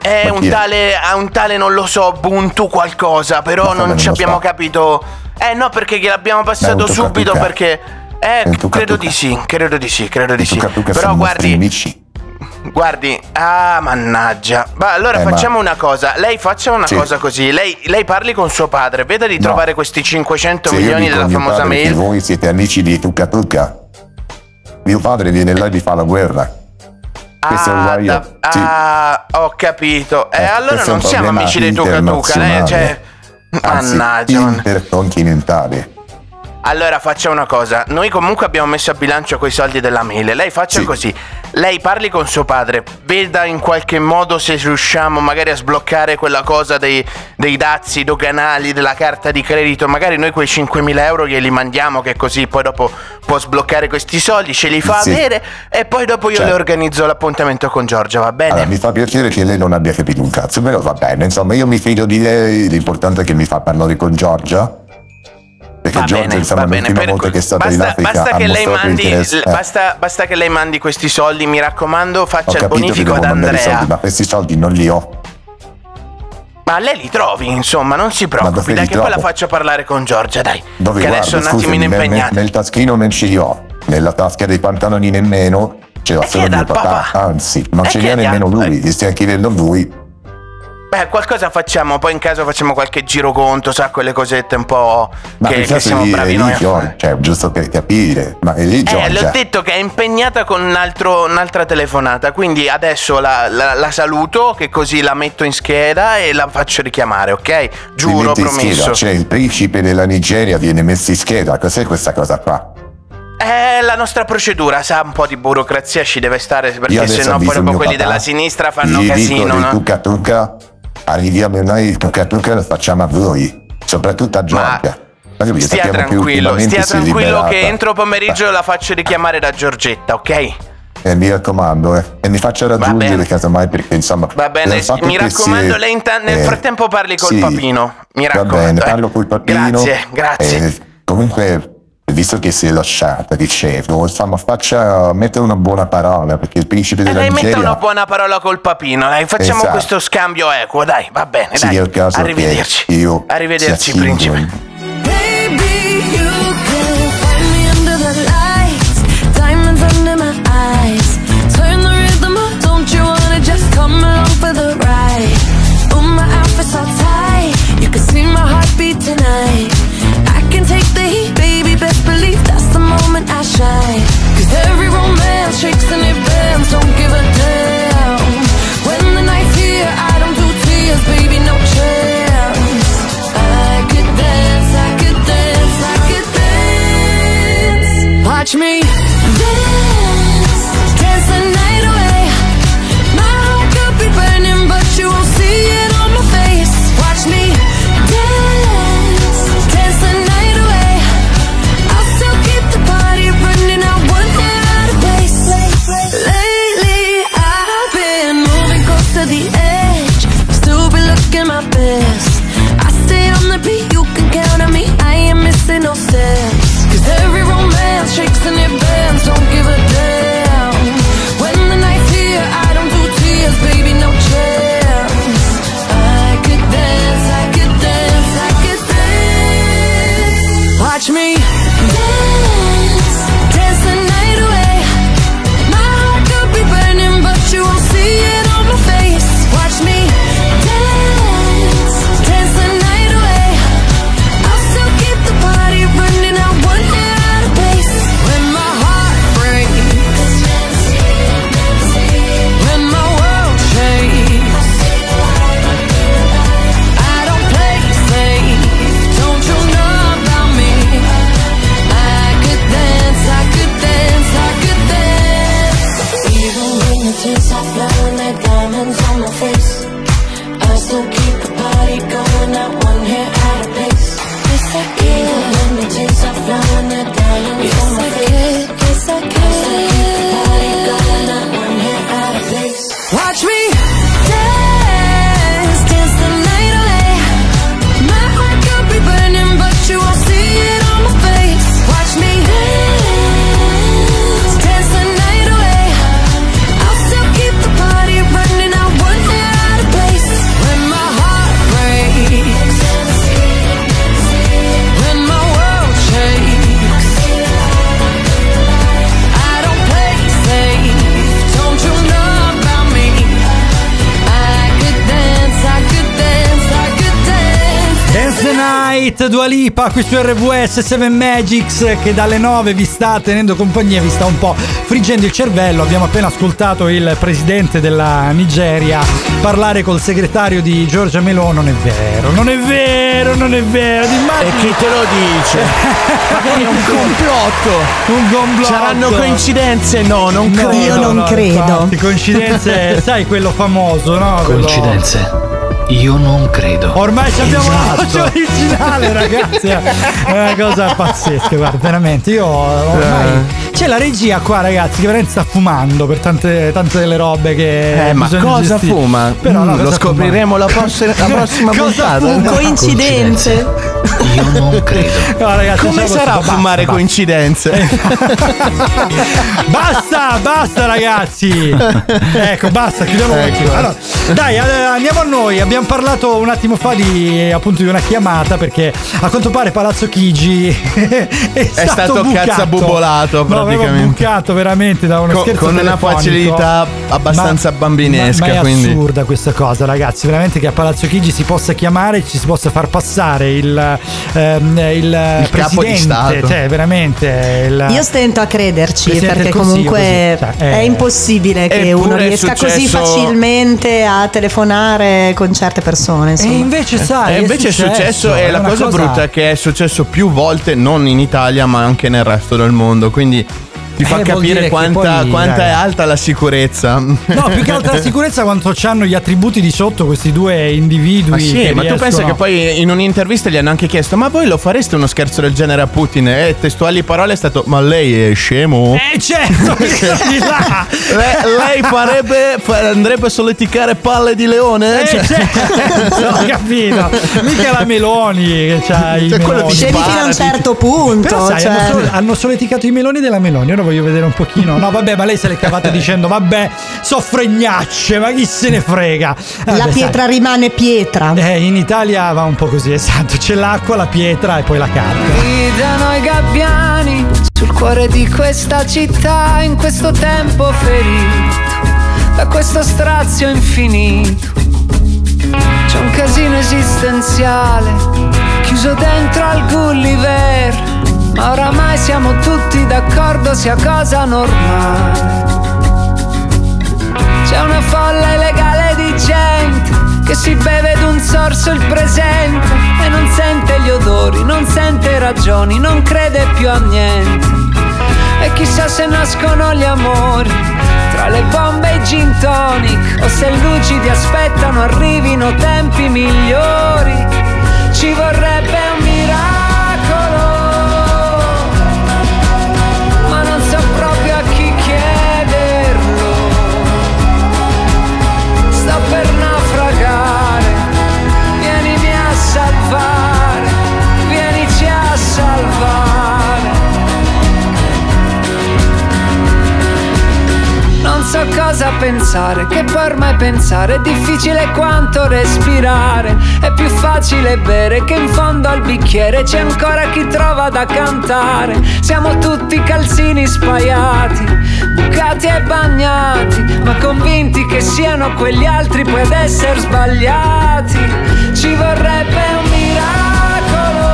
È un tale, non lo so, Ubuntu qualcosa, però non ci abbiamo capito. No, perché gliel'abbiamo passato subito perché... credo di sì. Però guardi... mannaggia. Ma allora facciamo una cosa. Lei faccia una cosa così. Lei parli con suo padre, veda di trovare questi 500 milioni della famosa mail. Voi siete amici di Tucca Tucca. Mio padre viene là e vi fa la guerra. Ho capito. Allora non siamo amici di Tucca Tucca, mannaggia. Intercontinentale. Allora faccia una cosa, noi comunque abbiamo messo a bilancio quei soldi della mail, lei faccia così, lei parli con suo padre, veda in qualche modo se riusciamo magari a sbloccare quella cosa dei dazi doganali, della carta di credito, magari noi quei 5.000 euro glieli mandiamo che così poi dopo può sbloccare questi soldi, ce li fa avere e poi dopo io le organizzo l'appuntamento con Giorgia, va bene? Allora, mi fa piacere che lei non abbia capito un cazzo, però va bene, insomma io mi fido di lei, l'importante è che mi fa parlare con Giorgia. Perché Giorgia insomma l'ultima volta che è stata in Africa basta che lei mandi questi soldi, mi raccomando, faccia il bonifico ad Andrea. Ma questi soldi non li ho. Ma lei li trovi, insomma, non si preoccupi, dai che poi la faccio parlare con Giorgia, dai. Dove che guarda, adesso è un attimino impegnata. Nel taschino non ce li ho, nella tasca dei pantaloni nemmeno, ce l'ha solo mio papà, anzi, non ce li ha nemmeno lui, gli stai chiedendo lui. Beh, qualcosa facciamo, poi in caso facciamo qualche giroconto, sa, quelle cosette un po' che siamo bravi noi a fare. Giusto per capire, ma è lì Giorgia. Le ho detto che è impegnata con un'altra telefonata, quindi adesso la saluto, che così la metto in scheda e la faccio richiamare, ok? Giuro, promesso. Il principe della Nigeria viene messo in scheda, cos'è questa cosa qua? La nostra procedura, sa, un po' di burocrazia ci deve stare, perché sennò poi dopo quelli della sinistra fanno casino, no? Tucca. Arriviamo noi, tocca, lo facciamo a voi, soprattutto a Giorgia. Stia tranquillo che entro pomeriggio la faccio richiamare da Giorgetta, ok? E mi raccomando, e mi faccia raggiungere casomai perché insomma. Va bene, mi raccomando, lei nel frattempo parli col papino. Mi raccomando. Va bene, parlo col papino. Grazie. Comunque, visto che si è lasciata, dicevo, insomma, mette una buona parola, perché il principe della Nigeria... Lei mette una buona parola col papino, dai, facciamo questo scambio equo, dai, va bene, dai, nel caso arrivederci, arrivederci principe. Cause every romance shakes and it bends, don't give a damn. When the night's here, I don't do tears, baby, no chance. I could dance face. I still keep the party going, not one hair out of place. Yes, I can. Even when the tears are flowing, they're dying on my face. Yes, I can. I still keep the party going, not one hair out of place. Watch me dance, dance the night away. My heart could be burning, but you won't see it on my face. Watch me dance. Dua Lipa qui su RVS. Seven Magics che dalle 9 vi sta tenendo compagnia, vi sta un po' friggendo il cervello. Abbiamo appena ascoltato il presidente della Nigeria parlare col segretario di Giorgia Meloni. Non è vero, non è vero, non è vero. E chi te lo dice? Magari è un complotto. Un complotto. Saranno coincidenze? No, non credo. Io non credo. Coincidenze, sai quello famoso, no? Coincidenze. Io non credo. Ormai abbiamo la voce originale, ragazzi. È una cosa pazzesca, guarda, veramente. Io ormai c'è la regia qua, ragazzi, che veramente sta fumando per tante delle robe che ma cosa gestire. Fuma? Però no, cosa lo scopriremo la prossima puntata. Coincidenze. Io non credo. No, ragazzi, come sarà a fumare basta. Coincidenze? Basta, ragazzi. Ecco, basta, chiudiamo. Ecco. Allora, dai, andiamo a noi. Abbiamo parlato un attimo fa di appunto di una chiamata perché a quanto pare Palazzo Chigi è stato cazzabubolato praticamente. Bucato veramente da uno scherzo con una facilità abbastanza bambinesca, ma è quindi assurda questa cosa, ragazzi, veramente che a Palazzo Chigi si possa chiamare, ci si possa far passare il capo di Stato. Cioè veramente io stento a crederci perché comunque così, cioè, è impossibile che uno riesca così facilmente a telefonare con certe persone, insomma. E invece sai, invece è successo e la cosa brutta è che è successo più volte, non in Italia ma anche nel resto del mondo, quindi ti fa capire quanta è alta la sicurezza. No, più che alta la sicurezza quanto c'hanno gli attributi di sotto questi due individui. Ma sì, ma tu pensa che poi in un'intervista gli hanno anche chiesto: ma voi lo fareste uno scherzo del genere a Putin? E testuali parole è stato: ma lei è scemo? Certo. Lei andrebbe a solleticare palle di leone? Certo. Ho capito. Mica la Meloni che c'ha i meloni. Scemi fino a un certo punto. Però, sai, hanno solleticato i meloni della Meloni. Ora voglio vedere un pochino. No, vabbè, ma lei se l'è cavata dicendo: vabbè, so fregnacce, ma chi se ne frega. La pietra rimane pietra. In Italia va un po' così, esatto. C'è l'acqua, la pietra e poi la carta. Gridano i gabbiani sul cuore di questa città, in questo tempo ferito da questo strazio infinito. C'è un casino esistenziale chiuso dentro al Gulliver. Ma oramai siamo tutti d'accordo sia cosa normale. C'è una folla illegale di gente che si beve d'un sorso il presente e non sente gli odori, non sente ragioni, non crede più a niente. E chissà se nascono gli amori tra le bombe e i gin tonic, o se lucidi aspettano arrivino tempi migliori. Ci vorrebbe un miracolo, per naufragare. Vienimi a salvare, vienici a salvare. Non so cosa pensare, che poi ormai pensare è difficile quanto respirare. È più facile bere, che in fondo al bicchiere c'è ancora chi trova da cantare. Siamo tutti calzini spaiati, bucati e bagnati, ma convinti che siano quegli altri poi ad essere sbagliati. Ci vorrebbe un miracolo,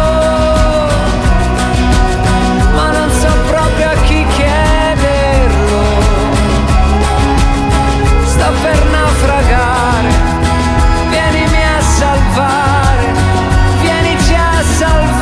ma non so proprio a chi chiederlo. Sto per naufragare, vienimi a salvare, vienici a salvare.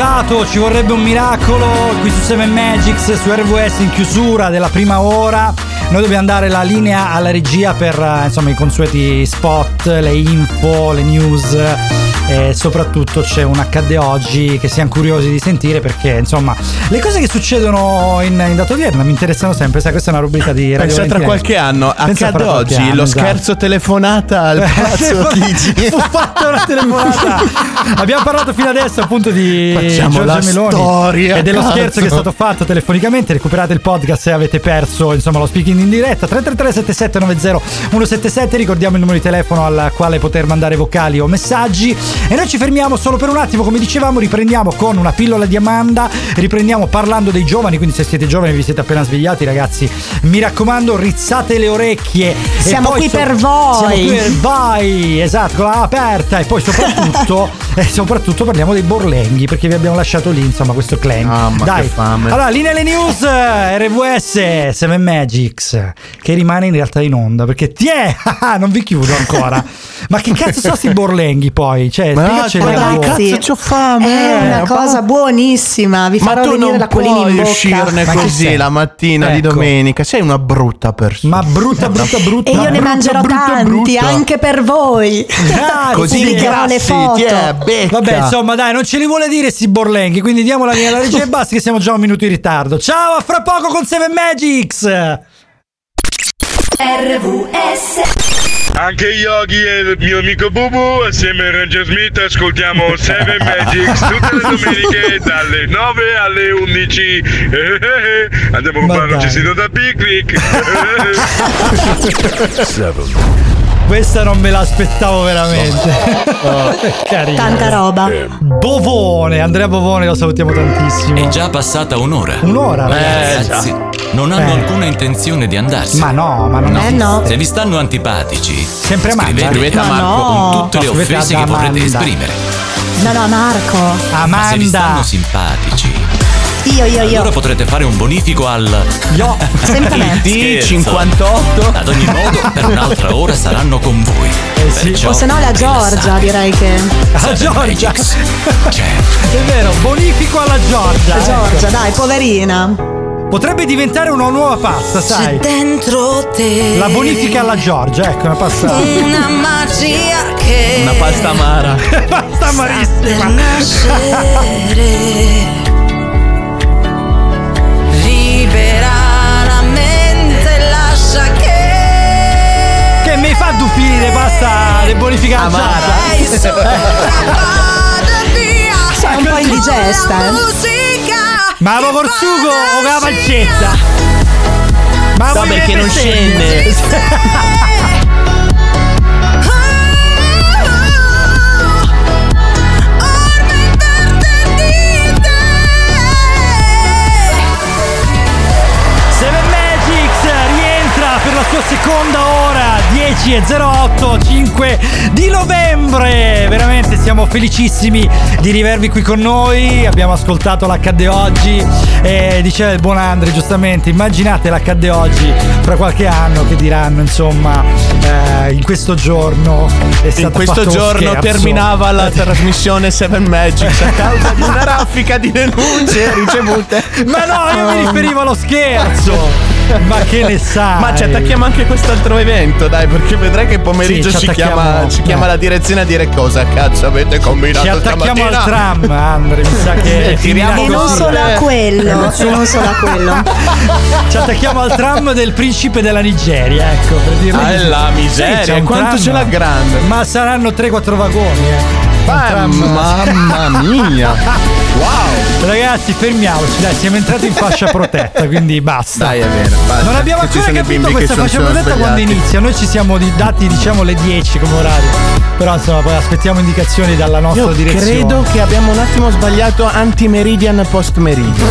dato, ci vorrebbe un miracolo qui su Seven Magics, su RVS, in chiusura della prima ora. Noi dobbiamo dare la linea alla regia per insomma i consueti spot, le info, le news, e soprattutto c'è un accadde oggi che siamo curiosi di sentire, perché insomma le cose che succedono in data odierna mi interessano sempre. Sai, questa è una rubrica di Radio Valentina. Tra qualche anno accadde oggi anno, lo esatto. Scherzo telefonata al Palazzo Chigi. Ho fatto una telefonata. Abbiamo parlato fino adesso appunto di Giorgia Meloni storia, e dello scherzo che è stato fatto telefonicamente. Recuperate il podcast se avete perso insomma lo speaking in diretta. 333-7790-177, ricordiamo il numero di telefono al quale poter mandare vocali o messaggi. E noi ci fermiamo solo per un attimo, come dicevamo, riprendiamo con una pillola di Amanda, riprendiamo parlando dei giovani, quindi se siete giovani, vi siete appena svegliati ragazzi, mi raccomando rizzate le orecchie. Siamo qui per voi. Siamo qui per voi, esatto, con la aperta. E poi soprattutto soprattutto parliamo dei borlenghi, perché vi abbiamo lasciato lì insomma questo claim. Dai, che fame. Allora, linea alle news, RVS, Seven Magics, che rimane in realtà in onda, perché tiè, non vi chiudo ancora. Ma che cazzo sono sti borlenghi poi? Cioè, ma ragazzi, c'ho fame. È una cosa buonissima. Vi farò venire la colina in bocca. Ma tu non puoi uscirne così la mattina, ecco, di domenica. Sei una brutta persona. Ma brutta. E io ne mangerò tanti anche per voi. Grazie. Così pubblicherò le foto. Vabbè, insomma, dai, non ce li vuole dire sti borlenghi, quindi diamo la linea alla regia e basta, che siamo già un minuto in ritardo. Ciao, a fra poco con Seven Magics. RVS. Anche Yogi e il mio amico Bubu assieme a Ranger Smith ascoltiamo Seven Magics tutte le domeniche dalle 9 alle 11. Andiamo a comprare un cestino da picnic. Questa non me l'aspettavo veramente. Carino. Tanta roba. Bovone, Andrea Bovone, lo salutiamo tantissimo. È già passata un'ora. Un'ora, ragazzi. Non hanno alcuna intenzione di andarsene. Ma no. Se vi stanno antipatici, sempre scrivete a Marco con tutte le offese che potrete esprimere. No, Marco. Amanda. Ma se vi stanno simpatici, Io. Allora potrete fare un bonifico al D58. Ad ogni modo, per un'altra ora saranno con voi. Sì. O se no la Giorgia, direi che la Giorgia. Certo. È vero, bonifico alla Giorgia. La Giorgia, ecco. Dai, poverina. Potrebbe diventare una nuova pasta, sai? C'è dentro te. La bonifica alla Giorgia, ecco, una pasta. Una magia che. Una pasta amara. Pasta amarissima. Libera la mente e lascia che mi fa duffire, basta le bonifica amara. Sei un po' indigesta, ma lo corsugo o la pancetta? Ma vabbè, perché non scende. Sua seconda ora, 10:08, 5 di novembre. Veramente siamo felicissimi di rivedervi qui con noi. Abbiamo ascoltato l'accadde oggi e diceva il buon Andre giustamente, immaginate l'accadde oggi fra qualche anno, che diranno insomma in questo giorno è stato in questo fatto giorno terminava la trasmissione Seven Magics a causa di una raffica di denunce ricevute. Ma no, io mi riferivo allo scherzo. Ma che ne sai? Ma ci attacchiamo anche quest'altro evento, dai, perché vedrai che pomeriggio ci chiama la direzione a dire cosa cazzo avete combinato. Ci attacchiamo al tram, Andre, mi sa che tiriamo. E non solo a quello, Ci attacchiamo al tram del principe della Nigeria, ecco, per dirlo. La miseria, sì, quanto tram, ce l'ha grande. Ma saranno 3-4 vagoni, mamma mia. Wow. Ragazzi, fermiamoci, dai, siamo entrati in fascia protetta, quindi basta. Dai, è vero. Basta. Non abbiamo ancora capito questa fascia protetta quando inizia. Noi ci siamo dati, diciamo, le 10 come orario. Però insomma, poi aspettiamo indicazioni dalla nostra direzione. Credo che abbiamo un attimo sbagliato anti meridian post meridian.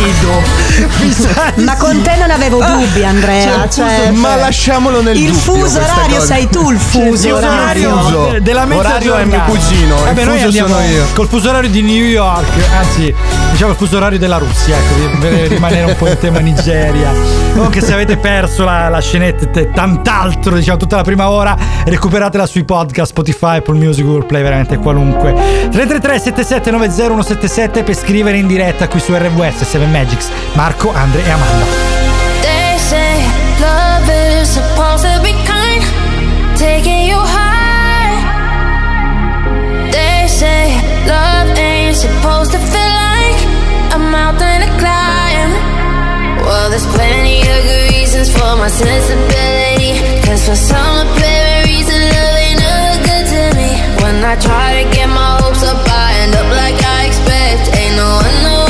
credo. Ma con te non avevo dubbi, Andrea. Cioè, ma lasciamolo nel dubbio. Il fuso orario sei tu, il fuso orario della mezzogiornata è mio cugino. Vabbè, noi andiamo col fuso orario di New York, anzi, diciamo il fuso orario della Russia, ecco, per rimanere un po' in tema Nigeria. Comunque, se avete perso la scenetta e tant'altro, diciamo tutta la prima ora, recuperatela sui podcast Spotify, Apple Music, Google Play, veramente qualunque. 333-7790-177 per scrivere in diretta qui su RWS 7 Magics. Marco, Andre e Amanda. They say love is supposed to be kind, taking you high. They say love ain't supposed to feel like a mountain to climb. Well, there's plenty of good reasons for my sensibility, 'cause for some apparent reason love ain't ever good to me. When I try to get my hopes up, I end up like I expect. Ain't no one knows.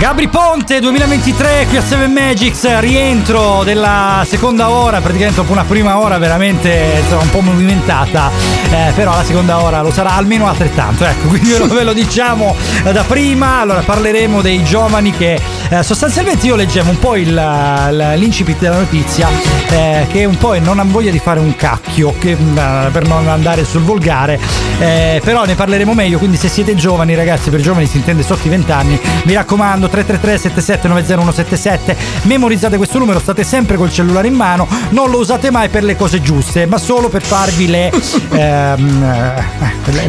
Gabri Ponte 2023 qui a Seven Magics, rientro della seconda ora, praticamente dopo una prima ora veramente un po' movimentata, però la seconda ora lo sarà almeno altrettanto, ecco, quindi ve lo diciamo da prima. Allora parleremo dei giovani che sostanzialmente io leggevo un po' l'incipit della notizia, che un po' non ha voglia di fare un cacchio, che, per non andare sul volgare, però ne parleremo meglio, quindi se siete giovani ragazzi, per giovani si intende sotto i 20 anni, mi raccomando 333-7790-177, memorizzate questo numero, state sempre col cellulare in mano, non lo usate mai per le cose giuste, ma solo per farvi le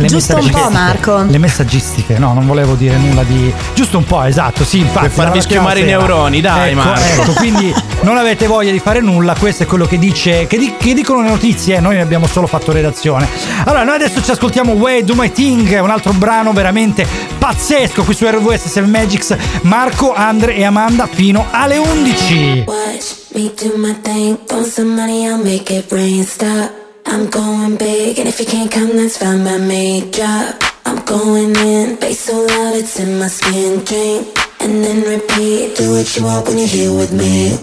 giusto un po', Marco, le messaggistiche, no, non volevo dire nulla di giusto un po', esatto, sì, infatti, per farvi schiumare i neuroni, dai, ecco, Marco, ecco, quindi non avete voglia di fare nulla, questo è quello che dice, che dicono le notizie, noi ne abbiamo solo fatto redazione. Allora noi adesso ci ascoltiamo Way Do My Thing, un altro brano veramente pazzesco qui su RVS 7 Magics. Marco, Andre e Amanda fino alle 11. Watch me do my thing, throw some money, I'll make it rain, stop. I'm going big, and if you can't come, that's fine by me, drop. I'm going in, bass so loud, it's in my skin, drink, and then repeat, do what you want when you're here with me.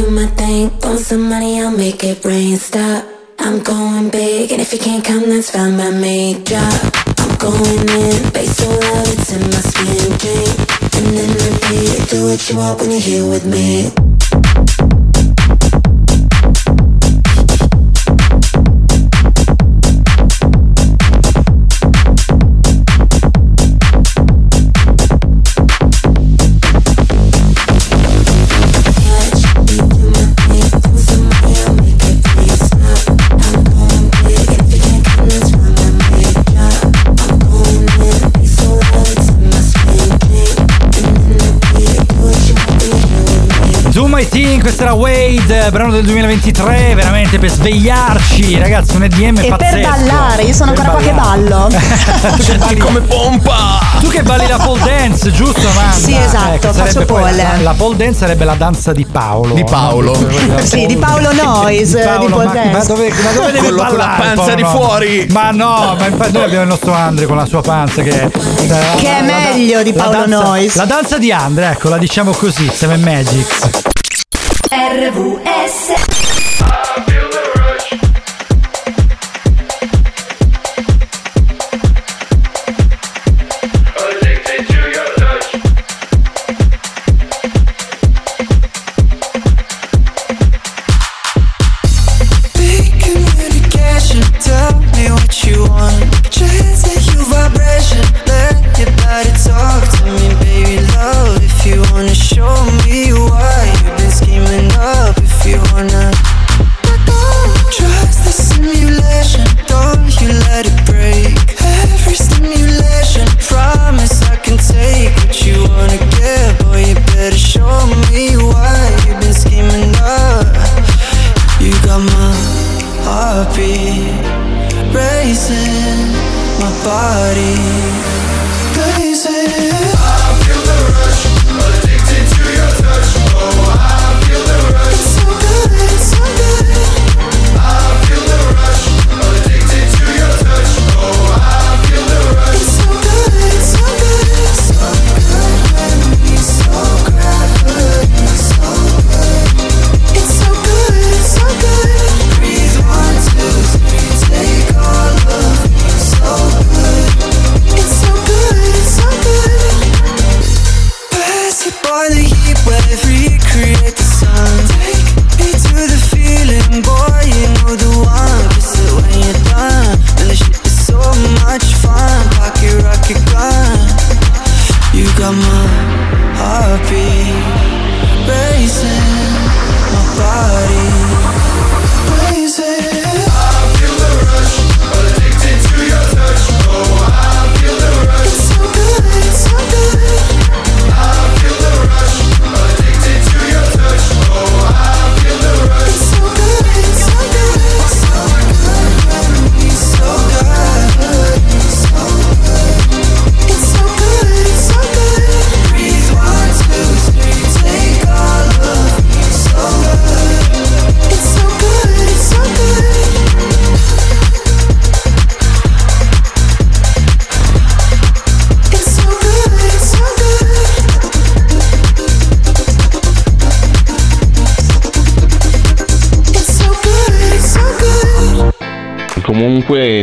do my thing. Want some money, I'll make it rain. Stop, I'm going big. And if you can't come, that's fine by me. Drop, I'm going in. Bass so loud, it's in my skin. Drink, and then repeat. Do what you want when you're here with me. Questo era Wade, brano del 2023, veramente per svegliarci, ragazzi, un EDM e pazzesco. E per ballare, io sono per ancora qua che ballo. Senti come pompa! Tu che balli la pole dance, giusto Amanda? Sì, esatto, faccio pole. La pole dance sarebbe la danza di Paolo. Di Paolo. Sì, di Paolo Noise, di pole dance. Ma dove deve ballare? Con la panza di fuori. Ma no, ma infatti noi abbiamo il nostro Andre con la sua panza che è meglio di Paolo Noise. La danza di Andre, ecco, la diciamo così, Seven Magics. RVS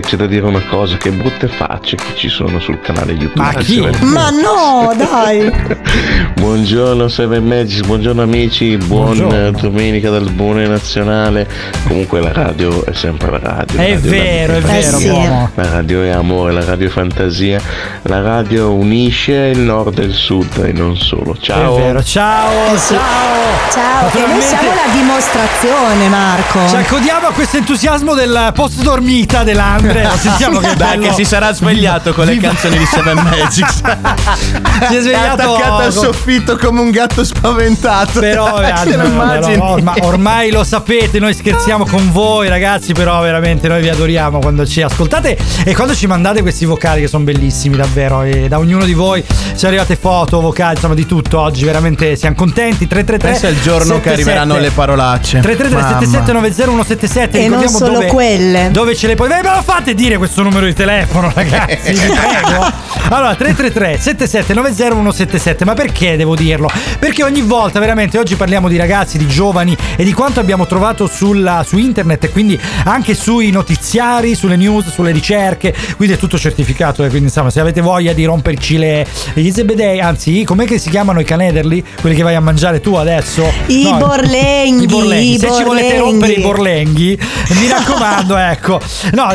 c'è da dire una cosa, che brutte facce che ci sono sul canale YouTube. Ma chi? Ma no, dai. Buongiorno Seven Magics, buongiorno amici, buongiorno. Domenica dal buone nazionale. Comunque la radio è sempre la radio. È radio, vero, è vero, sì. La radio è amore, la radio è fantasia, la radio unisce il nord e il sud e non solo. Ciao. È vero, ciao, sì. Ciao. E noi siamo la dimostrazione, Marco. Ci accodiamo a questo entusiasmo del post dormita dell'anno. Sentiamo che dai, bello. Che si sarà svegliato con le canzoni di Seven Magics. Si è svegliato attaccato al soffitto come un gatto spaventato. Però ormai lo sapete, noi scherziamo con voi ragazzi, però veramente noi vi adoriamo quando ci ascoltate e quando ci mandate questi vocali che sono bellissimi davvero, e da ognuno di voi ci arrivate foto, vocali, insomma di tutto. Oggi veramente siamo contenti. 333 questo è il giorno 77. Che arriveranno le parolacce. 333 77 90 177. E non solo dove, quelle dove ce le puoi. Ve lo fate dire questo numero di telefono, ragazzi, vi prego. Allora 333 77 90 177. Ma perché devo dirlo? Perché ogni volta veramente, oggi parliamo di ragazzi, di giovani e di quanto abbiamo trovato su internet, e quindi anche sui notiziari, sulle news, sulle ricerche, quindi è tutto certificato, quindi insomma, se avete voglia di romperci gli zebedei, anzi com'è che si chiamano i canederli, quelli che vai a mangiare tu adesso, borlenghi, se ci volete rompere i borlenghi, mi raccomando. Ecco, no,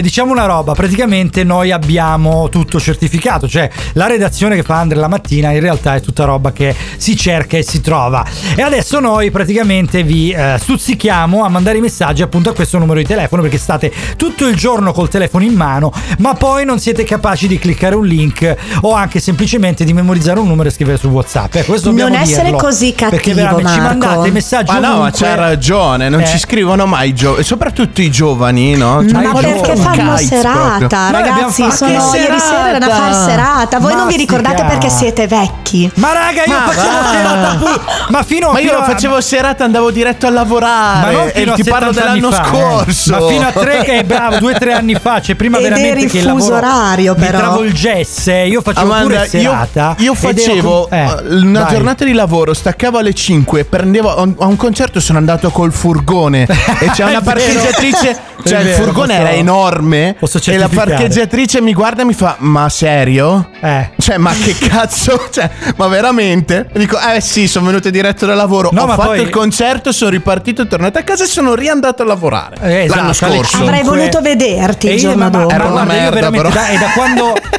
diciamo una roba, praticamente noi abbiamo tutto certificato, cioè la redazione che fa Andrea la mattina in realtà è tutta roba che si cerca e si trova, e adesso noi praticamente vi stuzzichiamo a mandare i messaggi appunto a questo numero di telefono, perché state tutto il giorno col telefono in mano ma poi non siete capaci di cliccare un link o anche semplicemente di memorizzare un numero e scrivere su WhatsApp. Questo non essere dirlo, così cattivo, perché veramente ci mandate messaggi. Ma no, ma c'ha ragione, non ci scrivono mai soprattutto i giovani, no? Cioè, ma perché fanno serata, ragazzi, sono ieri sera era da far serata. Voi non vi ricordate perché siete vecchi. Ma raga, io facevo serata pure. Ma io facevo serata, andavo diretto a lavorare. Ma e ti parlo dell'anno scorso. Ma fino a 2-3 anni fa, cioè prima veramente che il fuso orario mi travolgesse, io facevo pure serata. Io facevo una giornata di lavoro, staccavo alle 5, prendevo a un concerto, sono andato col furgone e c'è una parcheggiatrice, cioè il furgone era enorme e la parcheggiatrice mi guarda e mi fa: ma serio? Cioè, ma che cazzo? Cioè, ma veramente? E dico: eh sì, sono venuto diretto da lavoro, ho fatto il concerto, sono ripartito, tornato a casa e sono riandato a lavorare l'anno scorso. Avrei voluto vederti il giorno dopo. Era una merda, però.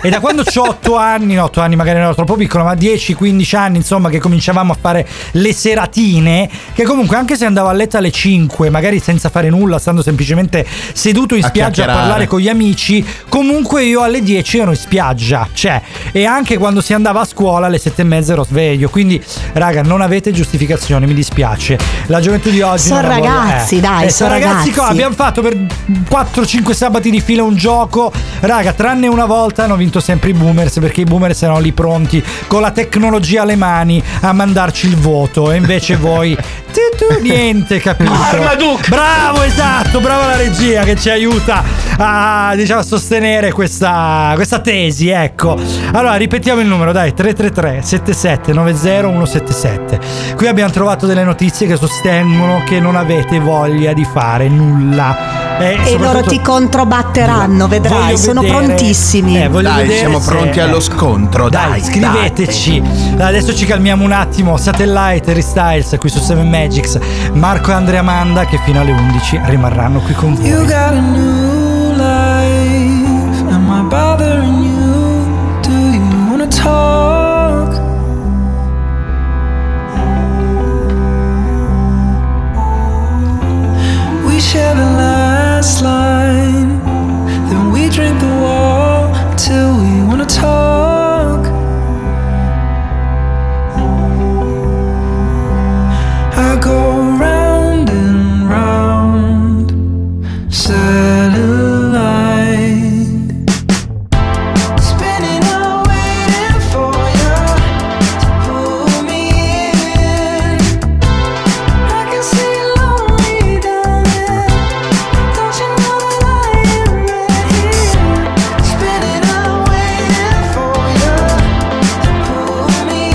E da quando ho 8 anni, magari non ero troppo piccolo, ma 10-15 anni, insomma, che cominciavamo a fare le seratine, che comunque anche se andavo a letto alle 5, magari senza fare nulla, stando semplicemente seduto in spiaggia a parlare con gli amici, comunque io alle 10 ero in spiaggia, cioè, e anche quando si andava a scuola alle 7:30 ero sveglio, quindi raga, non avete giustificazione, mi dispiace. La gioventù di oggi sono ragazzi, dai, sono ragazzi. Abbiamo fatto per 4-5 sabati di fila un gioco, raga, tranne una volta hanno vinto sempre i boomers, perché i boomers erano lì pronti con la tecnologia alle mani a mandarci il voto, e invece voi niente, capito? Armaduc. Bravo, esatto, brava la regia che ci aiuta a, diciamo, sostenere questa tesi, ecco. Allora ripetiamo il numero, dai, 333 77 90 177. Qui abbiamo trovato delle notizie che sostengono che non avete voglia di fare nulla. E loro ti controbatteranno, vedrai, sono prontissimi. Dai, siamo pronti allo scontro. Dai, scriveteci. Adesso ci calmiamo un attimo. Satellite, Restyles qui su Seven Magics. Marco, Andrea, Amanda, che fino alle 11 rimarranno qui con voi. You got a new life, am I bothering you? Do you wanna talk? We share the last line, then we drink the wall till we wanna talk. I go round and round, satellite, spinning out, waiting for you to pull me in. I can see lonely down there, don't you know that I am right here? Spinning out, waiting for you to pull me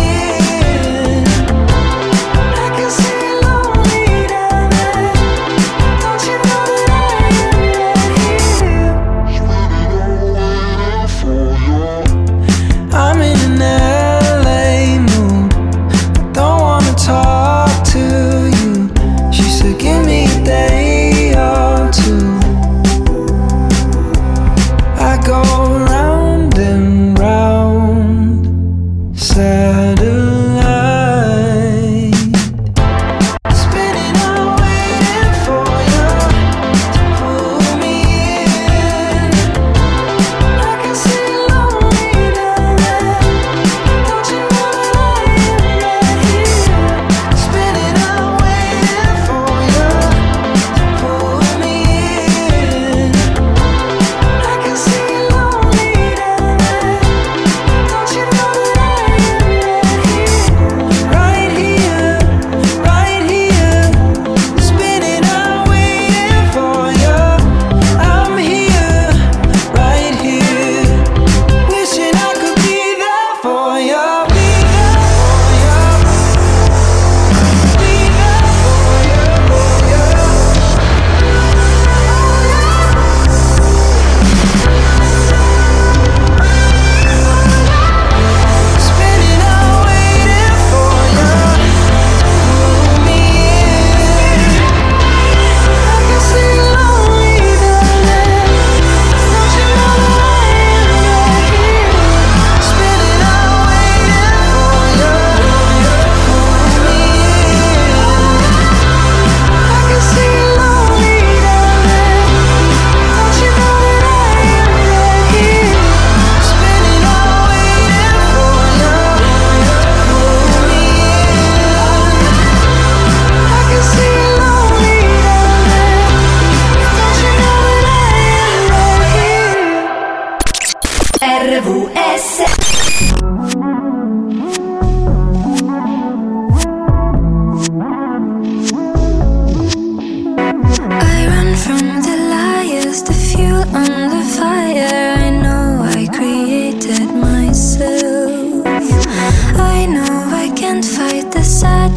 in. I can see lonely.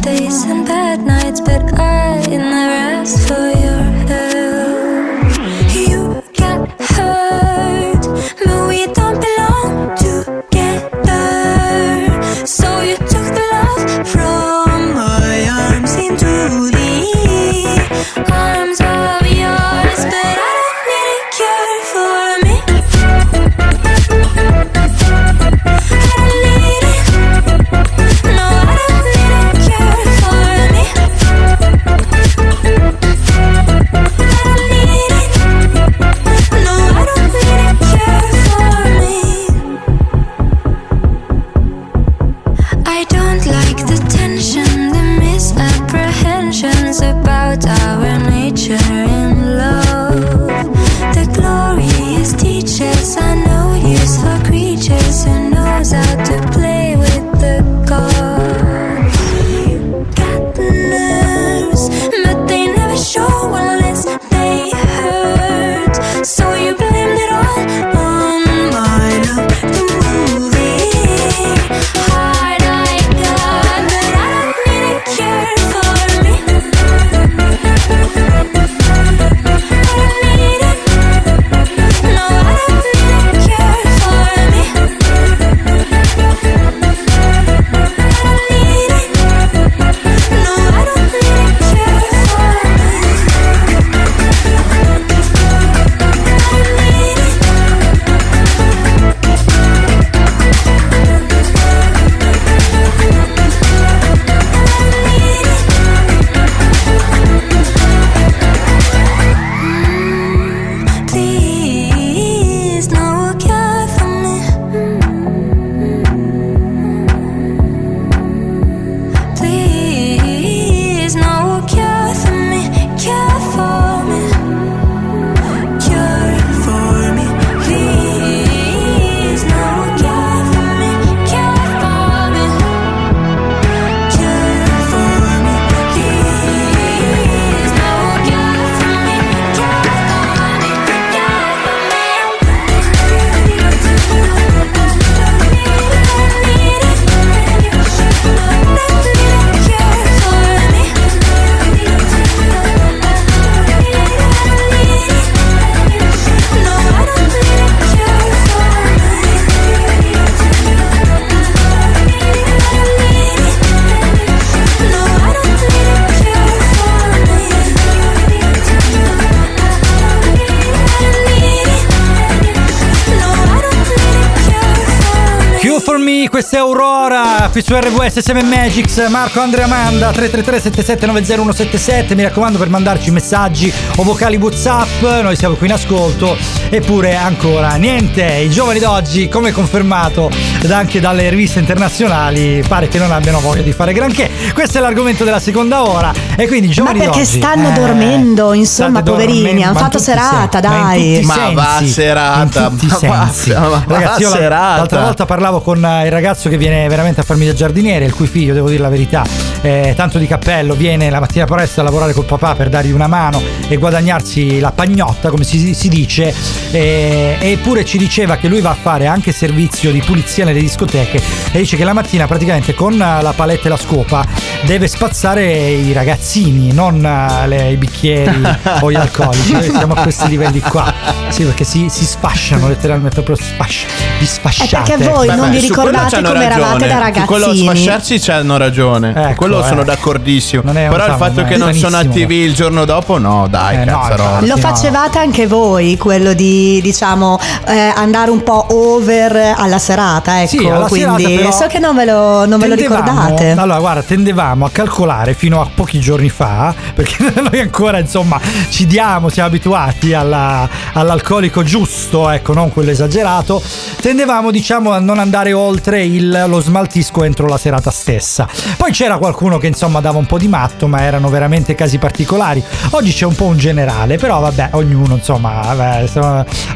bad days and bad nights, but I never asked for your help. You got hurt, but we don't belong together. So you took the love from my arms into the arms of yours, but I don't need a cure for me. Questa è Aurora qui su RVS 7 Magics. Marco, Andrea, Amanda 333 7790177. Mi raccomando, per mandarci messaggi o vocali WhatsApp, noi siamo qui in ascolto. Eppure ancora niente. I giovani d'oggi, come confermato anche dalle riviste internazionali, pare che non abbiano voglia di fare granché. Questo è l'argomento della seconda ora. E quindi i giovani d'oggi, ma perché stanno dormendo, insomma, poverini, hanno fatto serata, dai. Ma va serata, ragazzi, io l'altra volta parlavo con il ragazzo che viene veramente a farmi da giardiniere, il cui figlio, devo dire la verità, tanto di cappello, viene la mattina presto a lavorare col papà per dargli una mano e guadagnarsi la pagnotta, come si dice, eppure ci diceva che lui va a fare anche servizio di pulizia nelle discoteche e dice che la mattina praticamente con la paletta e la scopa deve spazzare i ragazzini, non i bicchieri o gli alcolici. Noi siamo a questi livelli qua, sì, perché si sfasciano letteralmente, proprio vi sfasciate. È perché voi non vi ricordate come eravate da ragazzini. Su quello sfasciarsi c'hanno ragione, ecco, quello sono d'accordissimo. Però il fatto che non sono attivi il giorno dopo, no dai, cazzarola. Lo facevate anche voi quello di, diciamo, andare un po' over alla serata, ecco, sì, alla quindi serata, so che non ve lo ricordate. Allora guarda, tendevamo a calcolare fino a pochi giorni fa, perché noi ancora, insomma, ci diamo, siamo abituati all'alcolico giusto, ecco, non quello esagerato. Tendevamo, diciamo, a non andare oltre lo smaltisco entro la serata stessa. Poi c'era qualcuno che, insomma, dava un po' di matto, ma erano veramente casi particolari. Oggi c'è un po' un generale, però vabbè, ognuno, insomma,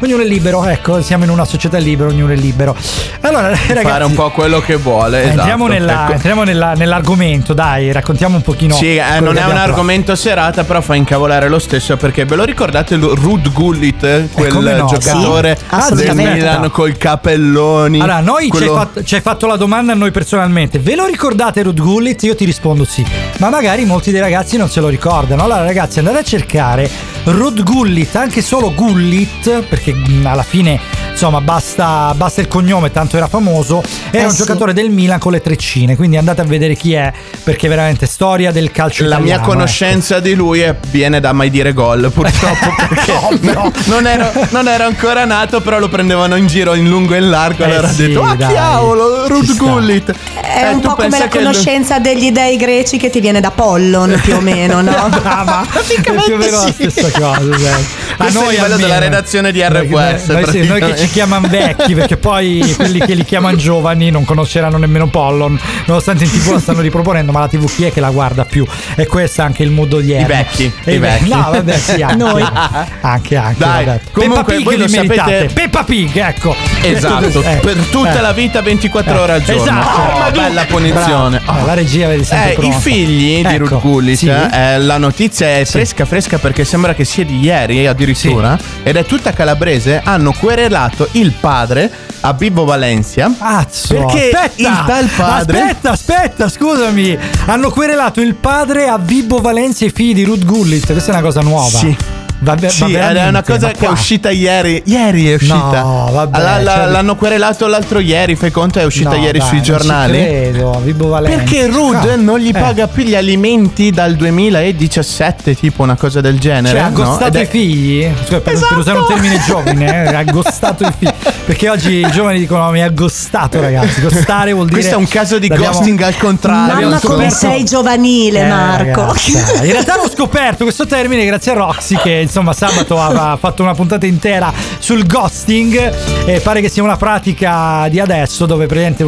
ognuno è libero, ecco, siamo in una società libera, ognuno è libero. Allora, ragazzi, fare un po' quello che vuole, esatto. Entriamo nell'argomento, dai, raccontiamo un pochino. Sì, non è un argomento serata, però fa incavolare lo stesso, perché ve lo ricordate Ruud Gullit, quel giocatore del Milano col capelloni? Allora, noi ci ci hai fatto la domanda a noi personalmente: ve lo ricordate Ruud Gullit? Io ti rispondo sì, ma magari molti dei ragazzi non se lo ricordano. Allora ragazzi, andate a cercare Ruud Gullit, anche solo Gullit, perché alla fine insomma basta il cognome, tanto era famoso. Era un giocatore del Milan con le treccine, quindi andate a vedere chi è, perché veramente storia del calcio italiano. La mia conoscenza di lui viene da Mai Dire Gol, purtroppo, perché non ero ancora nato, però lo prendevano in giro in lungo e in largo. Allora ho detto: ah, cavolo, Ruud Gullit. È un po' come la conoscenza degli dei greci che ti viene da Pollon, più o meno, no? Brava, praticamente più o meno sì. La stessa cosa, a noi, quello della redazione di RVS, noi che ci chiamano vecchi, perché poi quelli che li chiamano giovani non conosceranno nemmeno Pollon, nonostante in TV la stanno riproponendo, ma la TV chi è che la guarda più? E questo è anche il mondo odierno. I vecchi. No, vabbè, sì, anche noi. Anche dai, comunque voi lo sapete. Peppa Pig, ecco. Esatto, per tutta la vita, 24 ore al giorno. Esatto. Oh, bella punizione. La regia, vedi, sempre pronta. I figli di Ruud Gullit, sì. La notizia è fresca perché sembra che sia di ieri addirittura, sì. Ed è tutta calabrese. Hanno querelato il padre a Vibo Valencia. Cazzo, perché il tal padre... Aspetta, scusami. Hanno querelato il padre a Vibo Valencia e i figli di Ruud Gullit. Questa è una cosa nuova. Sì. Sì, è una cosa che è uscita ieri è uscita. No, vabbè, l'hanno querelato l'altro ieri, fai conto, è uscita ieri sui giornali. Credo, Vibo Valencia. Perché Ruud non gli paga più gli alimenti dal 2017, tipo una cosa del genere. Ha aggostato i figli. Scusa, per usare un termine giovane, ha aggostato i figli. Perché oggi i giovani dicono: mi ha aggostato, ragazzi. Gostare vuol dire... Questo è un caso di ghosting al contrario. Mamma, come sei giovanile, Marco. Ragazza. In realtà l'ho scoperto questo termine grazie a Roxy, che insomma sabato ha fatto una puntata intera sul ghosting, e pare che sia una pratica di adesso dove praticamente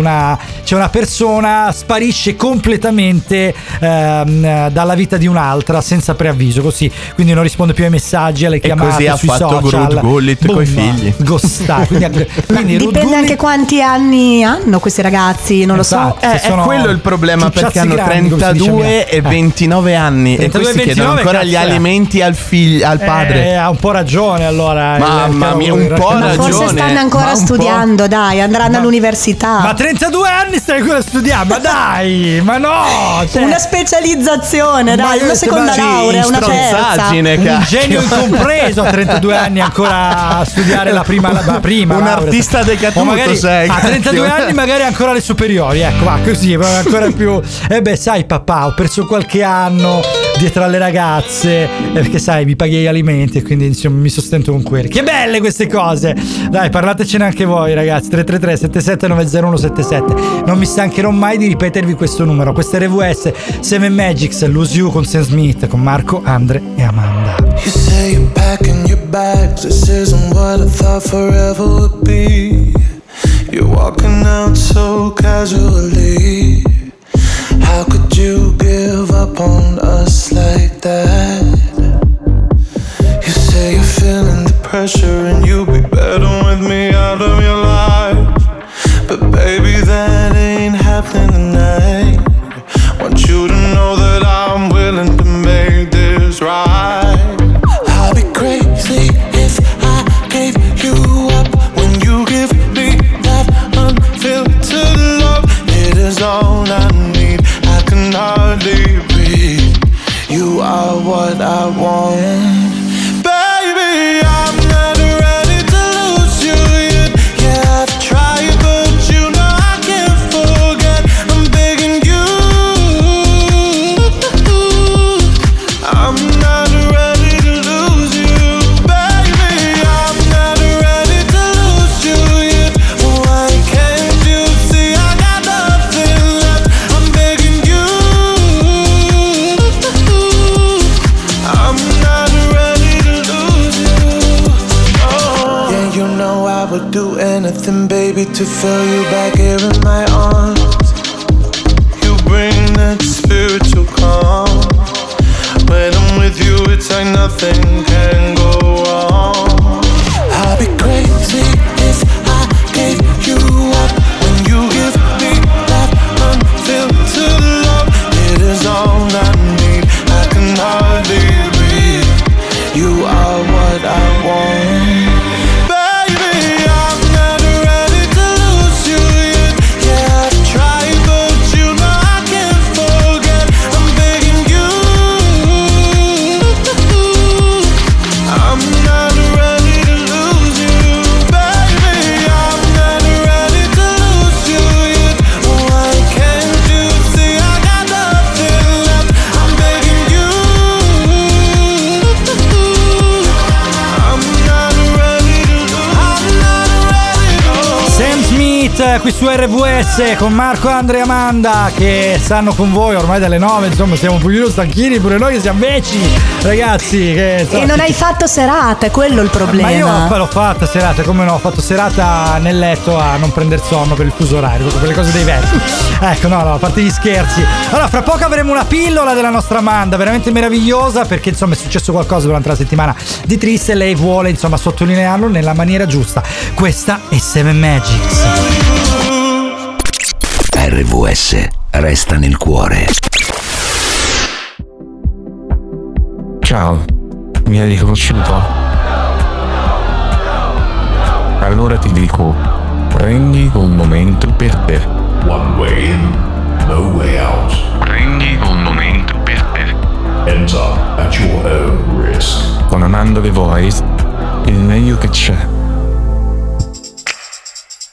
c'è una persona, sparisce completamente dalla vita di un'altra senza preavviso, così, quindi non risponde più ai messaggi, alle chiamate sui social. E così ha fatto Ruud Gullit coi figli. Ghostare. Quindi dipende anche quanti anni hanno questi ragazzi, non lo so. È quello il problema, perché hanno 32 e 29 anni, e questi chiedono ancora gli alimenti al figlio, al padre. Ha un po' ragione, allora. Mamma mia, un po' ragione. Forse stanno ancora studiando, dai, andranno all'università. Ma 32 anni stai ancora studiando? Ma dai, ma no! Cioè, una specializzazione, dai, una seconda laurea, una terza. Un genio incompreso a 32 anni ancora a studiare la prima. Un artista decaduto sei. A 32 anni magari ancora le superiori, ecco, va così, ancora più. E beh, sai papà, ho perso qualche anno dietro alle ragazze, perché sai, mi paghi gli alimenti e quindi insomma mi sostento con quelli. Che belle queste cose! Dai, parlatecene anche voi, ragazzi. 333 77 90177. Non mi stancherò mai di ripetervi questo numero. Questa è RVS, Seven Magics, Lose You con Sam Smith, con Marco, Andre e Amanda. You say you're packing your bags. This isn't what I thought forever would be. You're walking out so casually. How could you give up on us like that? You say you're feeling the pressure and you'll be better with me out of your life. But baby, that ain't happening tonight. Want you to know that I'm willing to make this right. I'd be crazy if I gave you up when you give me that unfiltered love. It is all I need, I can hardly breathe. You are what I want. To fill you back here in my arms. You bring that spiritual calm. When I'm with you it's like nothing can go wrong. I'd be crazy if I gave you up when you give me that unfiltered love. It is all I need, I can hardly breathe. You are what I want. Yeah. qui su RVS con Marco, Andrea, Amanda, che stanno con voi ormai dalle 9. Insomma, siamo un pochino stanchini pure noi che siamo vecchi, ragazzi. E non hai fatto serata, è quello il problema. Ma io l'ho fatta serata, come no? Ho fatto serata nel letto a non prendere sonno per il fuso orario, per le cose dei vecchi. Ecco, no, a parte gli scherzi. Allora, fra poco avremo una pillola della nostra Amanda, veramente meravigliosa, perché insomma è successo qualcosa durante la settimana di triste e lei vuole insomma sottolinearlo nella maniera giusta. Questa è Seven Magics. RVS resta nel cuore. Ciao, mi hai riconosciuto? Allora ti dico, prendi un momento per te. One way in, no way out. Prendi un momento per te. Enter at your own risk. Con Amanda The Voice, il meglio che c'è.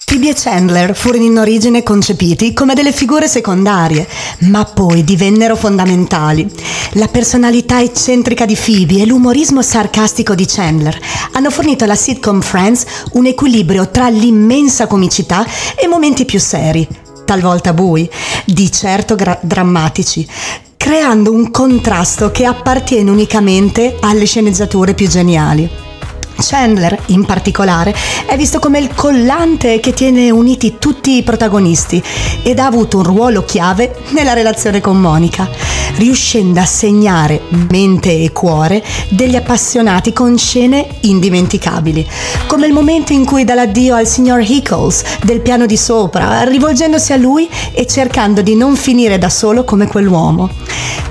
Phoebe e Chandler furono in origine concepiti come delle figure secondarie, ma poi divennero fondamentali. La personalità eccentrica di Phoebe e l'umorismo sarcastico di Chandler hanno fornito alla sitcom Friends un equilibrio tra l'immensa comicità e momenti più seri, talvolta bui, di certo drammatici, creando un contrasto che appartiene unicamente alle sceneggiature più geniali. Chandler, in particolare, è visto come il collante che tiene uniti tutti i protagonisti ed ha avuto un ruolo chiave nella relazione con Monica, riuscendo a segnare mente e cuore degli appassionati con scene indimenticabili, come il momento in cui dà l'addio al signor Hickles del piano di sopra, rivolgendosi a lui e cercando di non finire da solo come quell'uomo.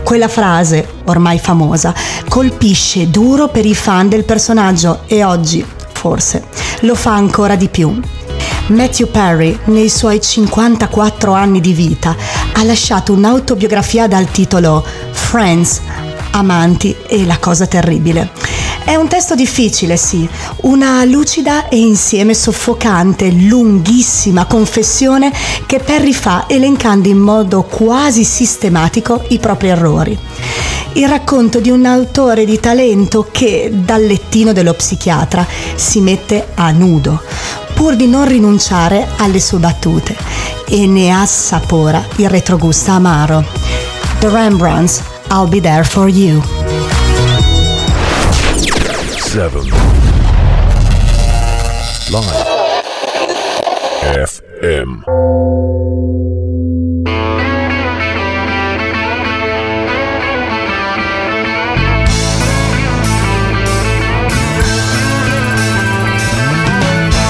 Quella frase, ormai famosa, colpisce duro per i fan del personaggio e oggi, forse, lo fa ancora di più. Matthew Perry, nei suoi 54 anni di vita, ha lasciato un'autobiografia dal titolo Friends, amanti e la cosa terribile. È un testo difficile, sì, una lucida e insieme soffocante, lunghissima confessione che Perry fa elencando in modo quasi sistematico i propri errori. Il racconto di un autore di talento che, dal lettino dello psichiatra, si mette a nudo, pur di non rinunciare alle sue battute, e ne assapora il retrogusto amaro. The Rembrandts, I'll Be There For You. Seven. Live. FM.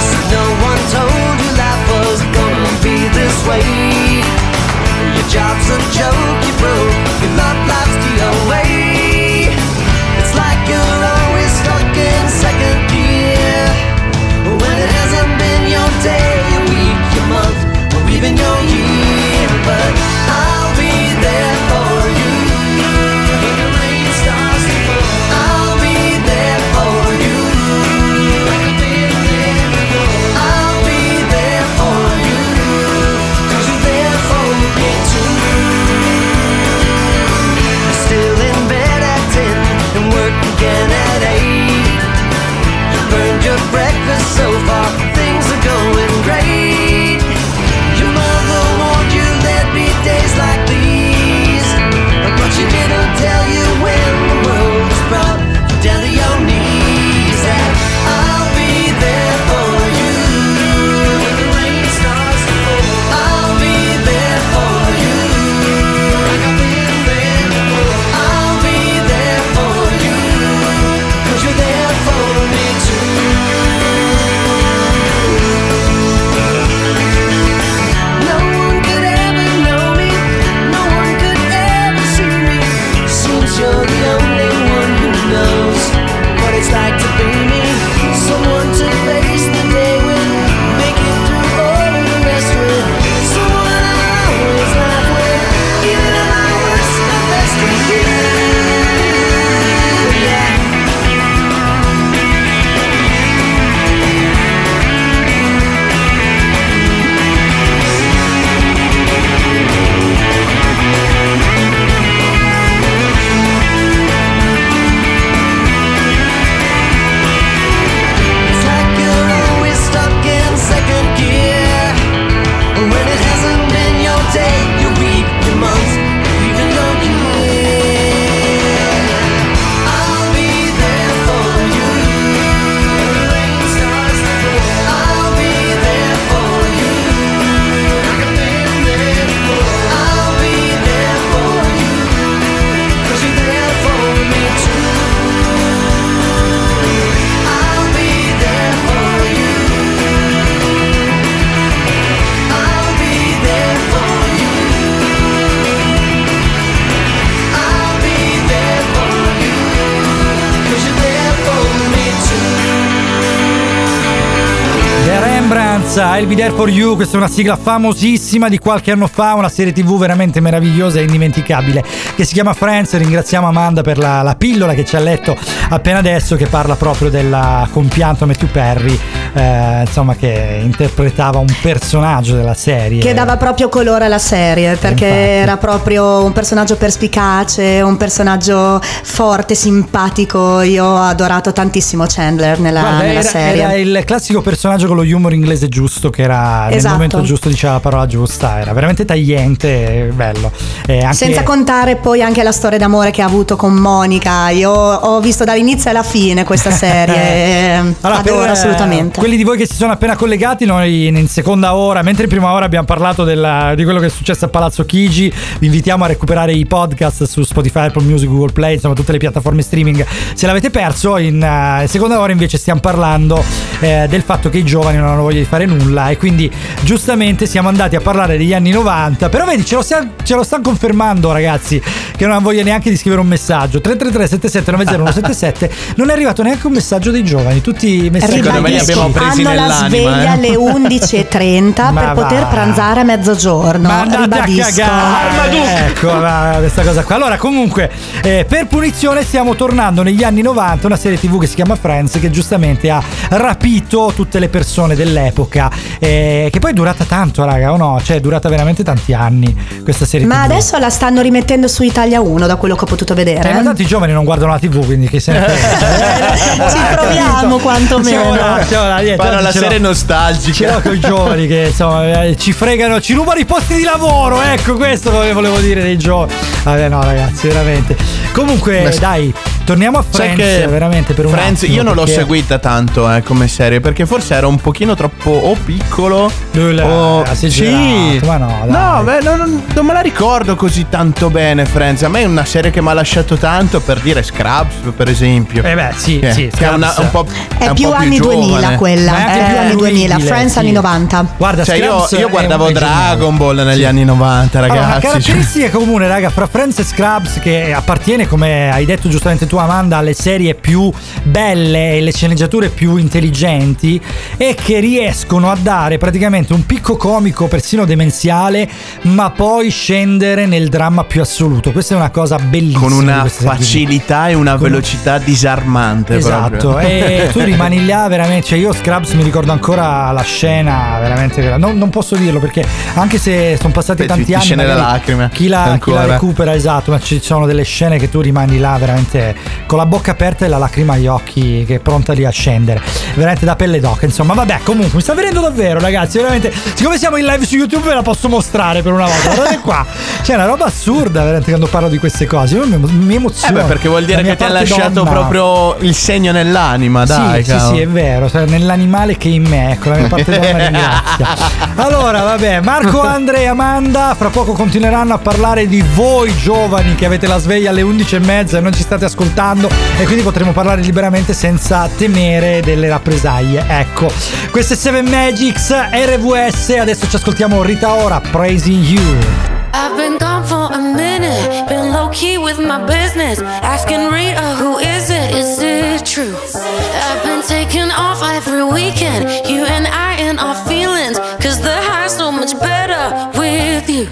So no one told you life was gonna be this way. Your job's a joke, you broke, your love life's the away. It's like you're always stuck in second gear when it hasn't been your day, your week, your month, or even Alexa, I'll Be There For You, questa è una sigla famosissima di qualche anno fa, una serie tv veramente meravigliosa e indimenticabile che si chiama Friends. Ringraziamo Amanda per la pillola che ci ha letto appena adesso, che parla proprio del compianto Matthew Perry, insomma, che interpretava un personaggio della serie che dava proprio colore alla serie, perché era proprio un personaggio perspicace, un personaggio forte, simpatico. Io ho adorato tantissimo Chandler nella serie. Era il classico personaggio con lo humor inglese giusto, che era esatto, nel momento giusto diceva la parola giusta, era veramente tagliente, bello. Anche... senza contare poi anche la storia d'amore che ha avuto con Monica. Io ho visto dall'inizio alla fine questa serie. Allora, adoro assolutamente. Quelli di voi che si sono appena collegati, noi in seconda ora, mentre in prima ora abbiamo parlato di quello che è successo a Palazzo Chigi, vi invitiamo a recuperare i podcast su Spotify, Apple Music, Google Play, insomma tutte le piattaforme streaming se l'avete perso. In seconda ora invece stiamo parlando del fatto che i giovani non hanno voglia di fare nulla, e quindi giustamente siamo andati a parlare degli anni 90, però vedi ce lo stanno confermando, ragazzi, che non hanno voglia neanche di scrivere un messaggio. 333 77 90177. Non è arrivato neanche un messaggio dei giovani, tutti i messaggi li abbiamo presi nell'anima. Hanno la sveglia alle 11:30 per poter pranzare a mezzogiorno. Ma andate a cagare, ecco questa cosa qua. Allora comunque per punizione stiamo tornando negli anni 90, una serie tv che si chiama Friends, che giustamente ha rapito tutte le persone dell'epoca, che poi è durata tanto, raga, o no? Cioè è durata veramente tanti anni questa serie tv. Ma adesso la stanno rimettendo su Italia 1, da quello che ho potuto vedere. Ma tanti giovani non guardano la tv, quindi che se ne frega. Ci proviamo quantomeno. Fanno la serie nostalgica. Ce l'ho con i giovani che insomma ci fregano, ci rubano i posti di lavoro. Ecco, questo volevo dire dei giovani. Vabbè, no ragazzi, veramente. Comunque dai, torniamo a Friends, veramente per un Friends, attimo, io non l'ho seguita tanto come serie, perché forse era un pochino troppo piccolo. Sì, ma no, dai. No, beh, non me la ricordo così tanto bene Friends. A me è una serie che mi ha lasciato tanto, per dire Scrubs, per esempio. Sì, che è un po' è più anni 2000 quella, è più anni 2000, Friends anni 90. Guarda, cioè io guardavo Dragon Ball negli anni 90, ragazzi. Allora, una caratteristica comune, raga, fra Friends e Scrubs, che appartiene, come hai detto giustamente tu Amanda, alle serie più belle e le sceneggiature più intelligenti, e che riescono a dare praticamente un picco comico persino demenziale, ma poi scendere nel dramma più assoluto. Questa è una cosa bellissima, con una facilità e una velocità disarmante, esatto, e tu rimani là veramente. Cioè io Scrubs mi ricordo ancora la scena veramente, non posso dirlo perché anche se sono passati tanti anni, magari, lacrime, chi la recupera, esatto, ma ci sono delle scene che tu rimani là veramente con la bocca aperta e la lacrima agli occhi, che è pronta lì a scendere veramente da pelle d'oca, insomma. Vabbè, comunque mi sta venendo davvero, ragazzi, veramente, siccome siamo in live su YouTube ve la posso mostrare per una volta. Guardate qua, c'è una roba assurda veramente quando parlo di queste cose, io mi emoziono, perché vuol dire che ti ha lasciato proprio il segno nell'anima, dai. Sì, è vero, cioè, nell'animale che è in me, ecco, la mia parte donna ringrazia. Allora vabbè, Marco, Andrea e Amanda fra poco continueranno a parlare di voi giovani che avete la sveglia alle 11:30 e non ci state ascoltando, e quindi potremo parlare liberamente senza temere delle rappresaglie. Ecco, queste Seven Magics, RVS. Adesso ci ascoltiamo Rita Ora, Praising You. I've been gone for a minute, been low key with my business, asking Rita who is it true? I've been taking off every weekend, you and I and our feelings, cause the high's so much better with you.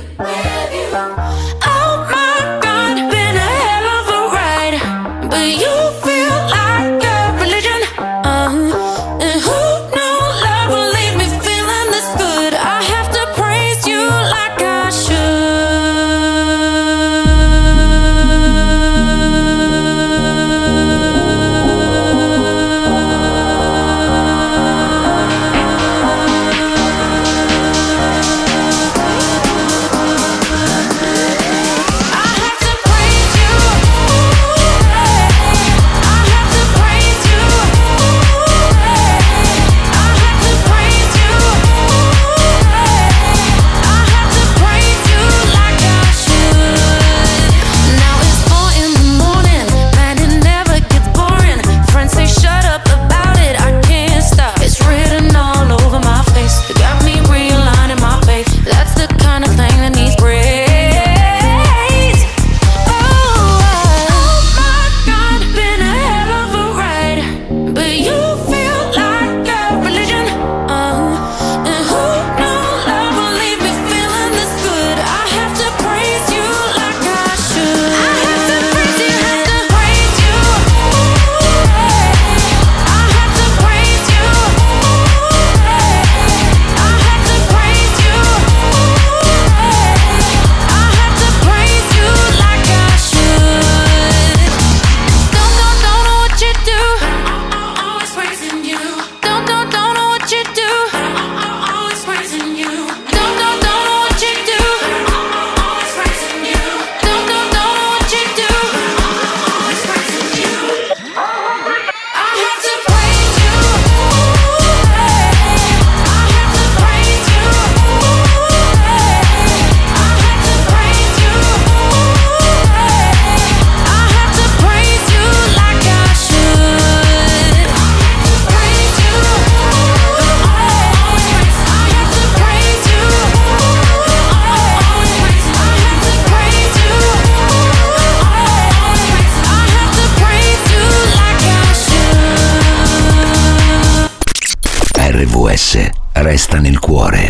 RVS resta nel cuore.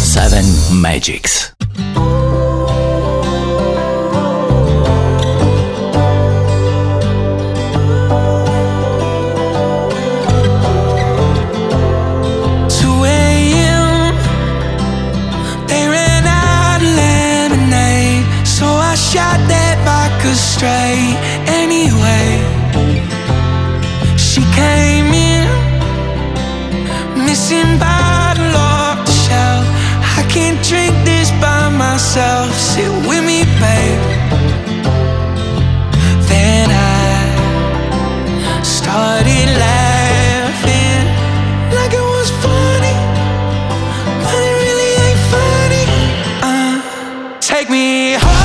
Seven Magics. Straight anyway, she came in missing bottle off the shelf. I can't drink this by myself. Sit with me, babe. Then I started laughing like it was funny, but it really ain't funny. Take me home.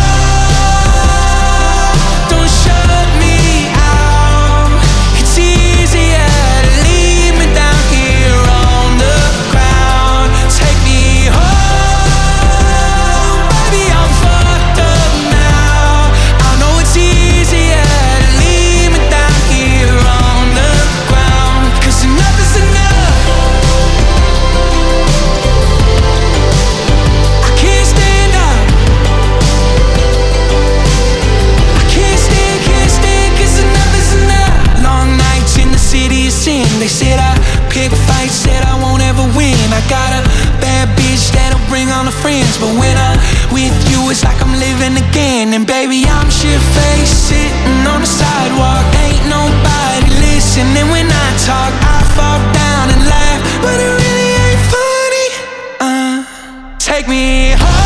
But when I'm with you, it's like I'm living again. And baby, I'm shit-faced, sitting on the sidewalk. Ain't nobody listening when I talk. I fall down and laugh, but it really ain't funny. Take me home.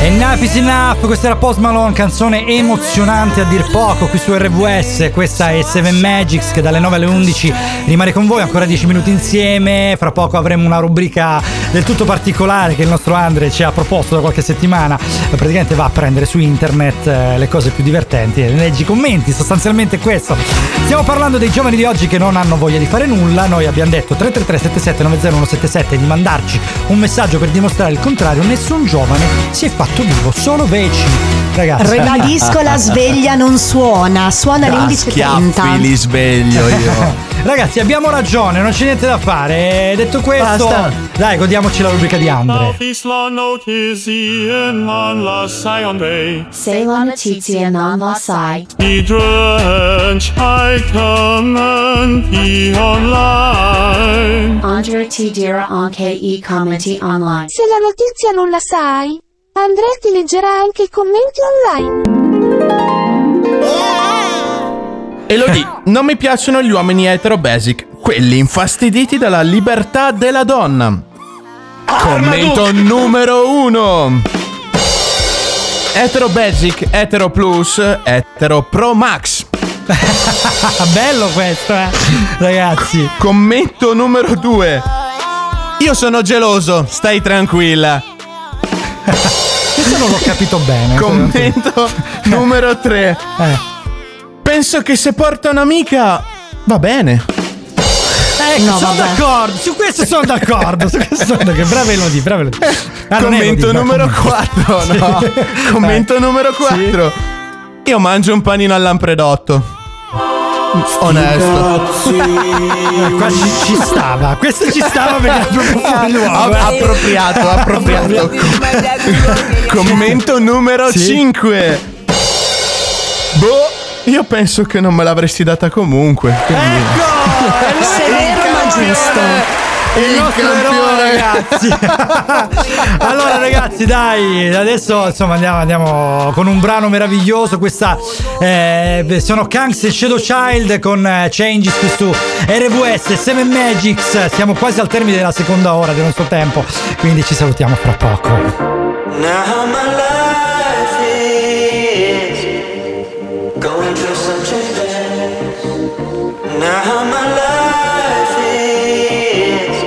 Enough is enough, questa era Post Malone, canzone emozionante a dir poco qui su RVS. Questa è Seven Magics che dalle 9 alle 11 rimane con voi, ancora 10 minuti insieme. Fra poco avremo una rubrica del tutto particolare che il nostro Andre ci ha proposto da qualche settimana. Praticamente va a prendere su internet le cose più divertenti e legge i commenti, sostanzialmente questo. Stiamo parlando dei giovani di oggi che non hanno voglia di fare nulla. Noi abbiamo detto 333-77-90177 di mandarci un messaggio per dimostrare il contrario. Nessun giovane si è fatto vivo, solo veci, ragazzi. Ribadisco, la sveglia non suona, suona alle 11:30. Schiaffi li sveglio io. Ragazzi, abbiamo ragione, non c'è niente da fare. Detto questo, basta. Dai, godiamoci la rubrica di Andre. Sei la notizia non la sai. I ai commenti online. Andre ti dirà anche i commenti online. Se la notizia non la sai, Andrea ti leggerà anche i commenti online. Elodie, non mi piacciono gli uomini etero basic, quelli infastiditi dalla libertà della donna. Commento numero 1. Etero basic, etero plus, etero pro max. Bello questo, ragazzi. Commento numero 2. Io sono geloso, stai tranquilla. Questo non l'ho capito bene. Commento numero 3. Penso che se porta un'amica va bene. No, sono d'accordo. Su questo sono d'accordo. Brava Elodie, brava Elodie. Commento numero 4. No. Commento numero 4. Io mangio un panino al lampredotto. Onesto. Qua ci stava. Questo ci stava perché era proprio fuori luogo. Appropriato. Commento numero 5. Boh, io penso che non me l'avresti data comunque. Quindi. Ecco! Severo ma giusto. il nostro campione, ragazzi. Allora ragazzi, dai, adesso insomma andiamo con un brano meraviglioso. Questa sono Kangs e Shadowchild con Changes su RVS, Seven Magics. Siamo quasi al termine della seconda ora del nostro tempo, quindi ci salutiamo fra poco. Now my life is going through some changes. Now my life is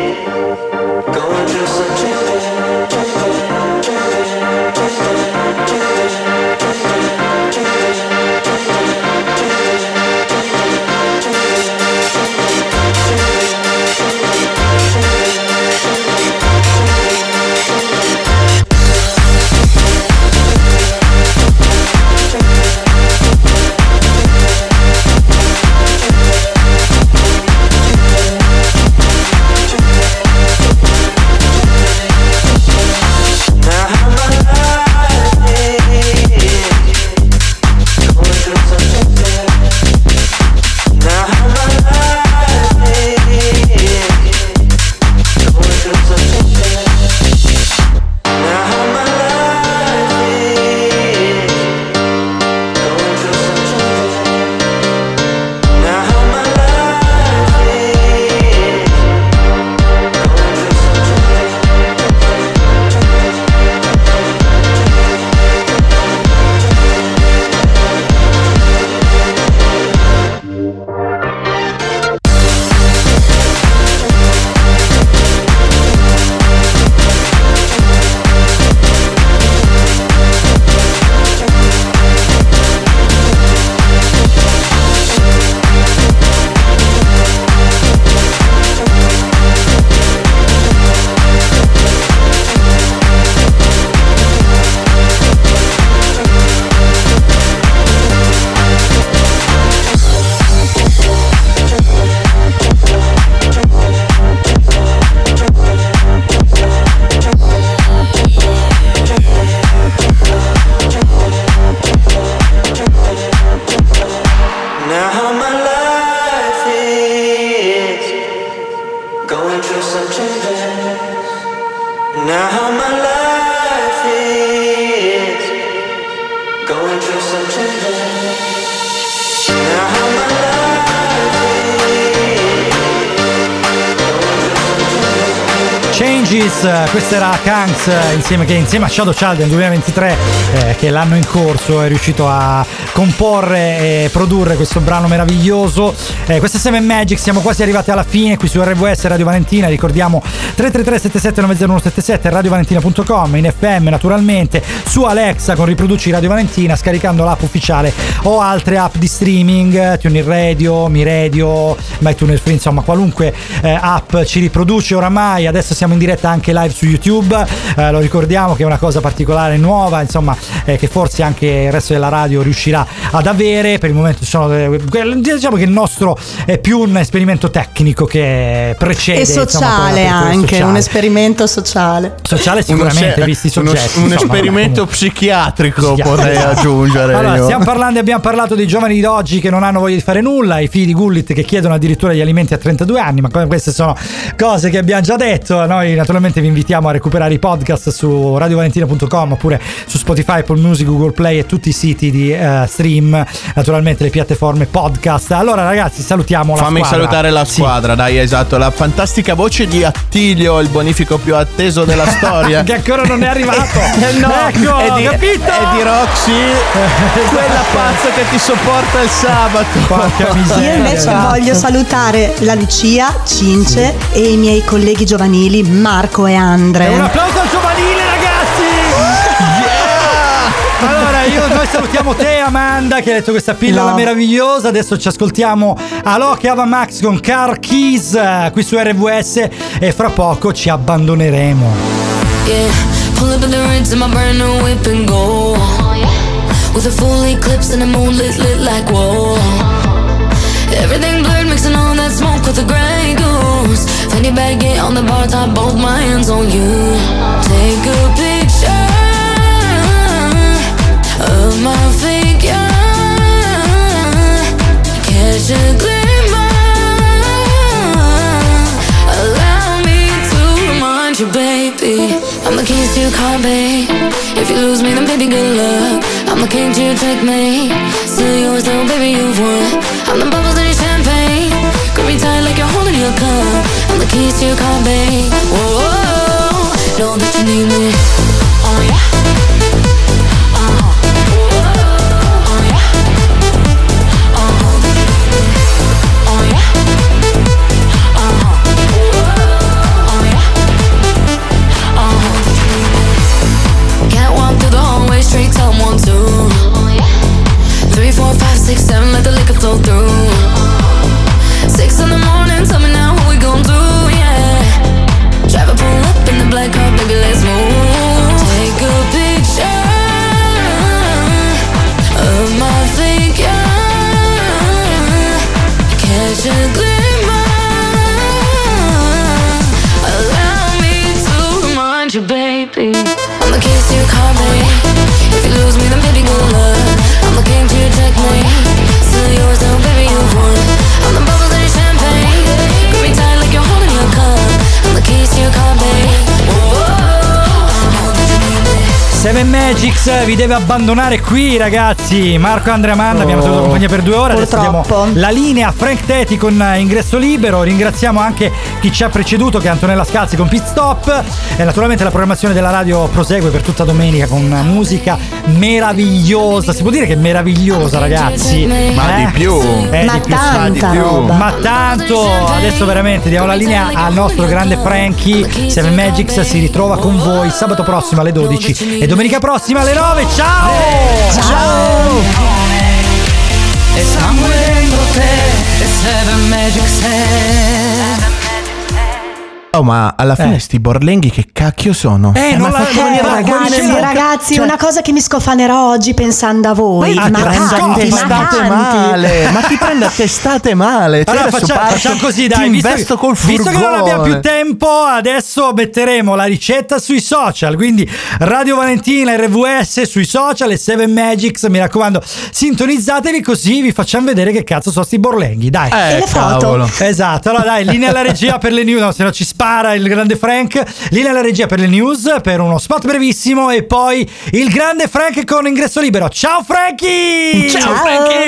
going through some changes. Questa era Kangs insieme a Shadowchild nel 2023, che l'anno in corso è riuscito a comporre e produrre questo brano meraviglioso. Questa è Seven Magic, siamo quasi arrivati alla fine qui su RVS Radio Valentina. Ricordiamo 333 77 90177, radiovalentina.com, in FM naturalmente, su Alexa con Riproduci Radio Valentina, scaricando l'app ufficiale o altre app di streaming, TuneIn Radio, Mi Radio, MyTuner Free, insomma qualunque app ci riproduce oramai. Adesso siamo in diretta anche live su YouTube, lo ricordiamo che è una cosa particolare, nuova, insomma, che forse anche il resto della radio riuscirà ad avere. Per il momento sono diciamo che il nostro è più un esperimento tecnico che precede, e sociale, insomma, anche sociale. Un esperimento sociale sicuramente, visti i soggetti, un insomma, esperimento psichiatrico vorrei aggiungere. Allora, abbiamo parlato dei giovani di oggi che non hanno voglia di fare nulla, i figli di Gullit che chiedono addirittura gli alimenti a 32 anni, ma queste sono cose che abbiamo già detto. Noi naturalmente vi invitiamo a recuperare i podcast su radiovalentina.com oppure su Spotify, Apple Music, Google Play e tutti i siti di stream, naturalmente le piattaforme podcast. Allora ragazzi, salutiamo la squadra. Fammi salutare la squadra, sì. Dai, esatto, la fantastica voce di Attilio, il bonifico più atteso della storia che ancora non è arrivato. No, ecco, capito? È di Roxy, quella pazza che ti sopporta il sabato. Miseria, io invece voglio salutare la Lucia, Cince, sì, e i miei colleghi giovanili Marco e Andre. Un applauso al giovanile, ragazzi! Yeah! Allora, noi salutiamo te, Amanda, che ha detto questa pillola meravigliosa. Adesso ci ascoltiamo Alok e Ava Max con Car Keys qui su RVS e fra poco ci abbandoneremo. Yeah, pull up in the rinse in my brand new whip and go. With a full eclipse and a moonlit lit like whoa. Everything blurred, mixing all that smoke with a gray goose. Fanny baguette on the bar top, both my hands on you. Take a picture of my figure. Catch a glimmer. Allow me me, then baby good luck. I'm the king to your checkmate. Still yours though, baby you've won. I'm the bubbles in your champagne. Grip me tight like you're holding your cup. I'm the keys to your car, babe. Whoa, know that you need me. Oh yeah. Seven Magics vi deve abbandonare qui, ragazzi. Marco, Andrea, Manna, abbiamo tenuto compagnia per 2 ore. Purtroppo. Adesso diamo la linea a Frank Teti con Ingresso Libero. Ringraziamo anche chi ci ha preceduto, che è Antonella Scalzi con Pit Stop. E naturalmente la programmazione della radio prosegue per tutta domenica con musica meravigliosa. Si può dire che è meravigliosa, ragazzi. Ma di più, ma tanto. Adesso veramente diamo la linea al nostro grande Frankie. Seven Magics si ritrova con voi sabato prossimo alle 12 e domenica prossima alle 9. Ciao! Ciao! Oh, ma alla fine sti borlenghi che cacchio sono? Ragazzi, cioè, una cosa che mi scofanerò oggi pensando a voi. Ma ti prendo a testate male. Allora facciamo così, dai. Visto che non abbiamo più tempo, adesso metteremo la ricetta sui social. Quindi Radio Valentina, RVS sui social e Seven Magics. Mi raccomando, sintonizzatevi, così vi facciamo vedere che cazzo sono sti borlenghi. Dai, e le foto. Cavolo. Esatto. Allora dai, linea alla regia per le news. No, se no ci spara il grande Frank. Linea alla regia per le news, per uno spot brevissimo. E poi il grande Frank con Ingresso Libero. Ciao Frankie! Ciao Frankie!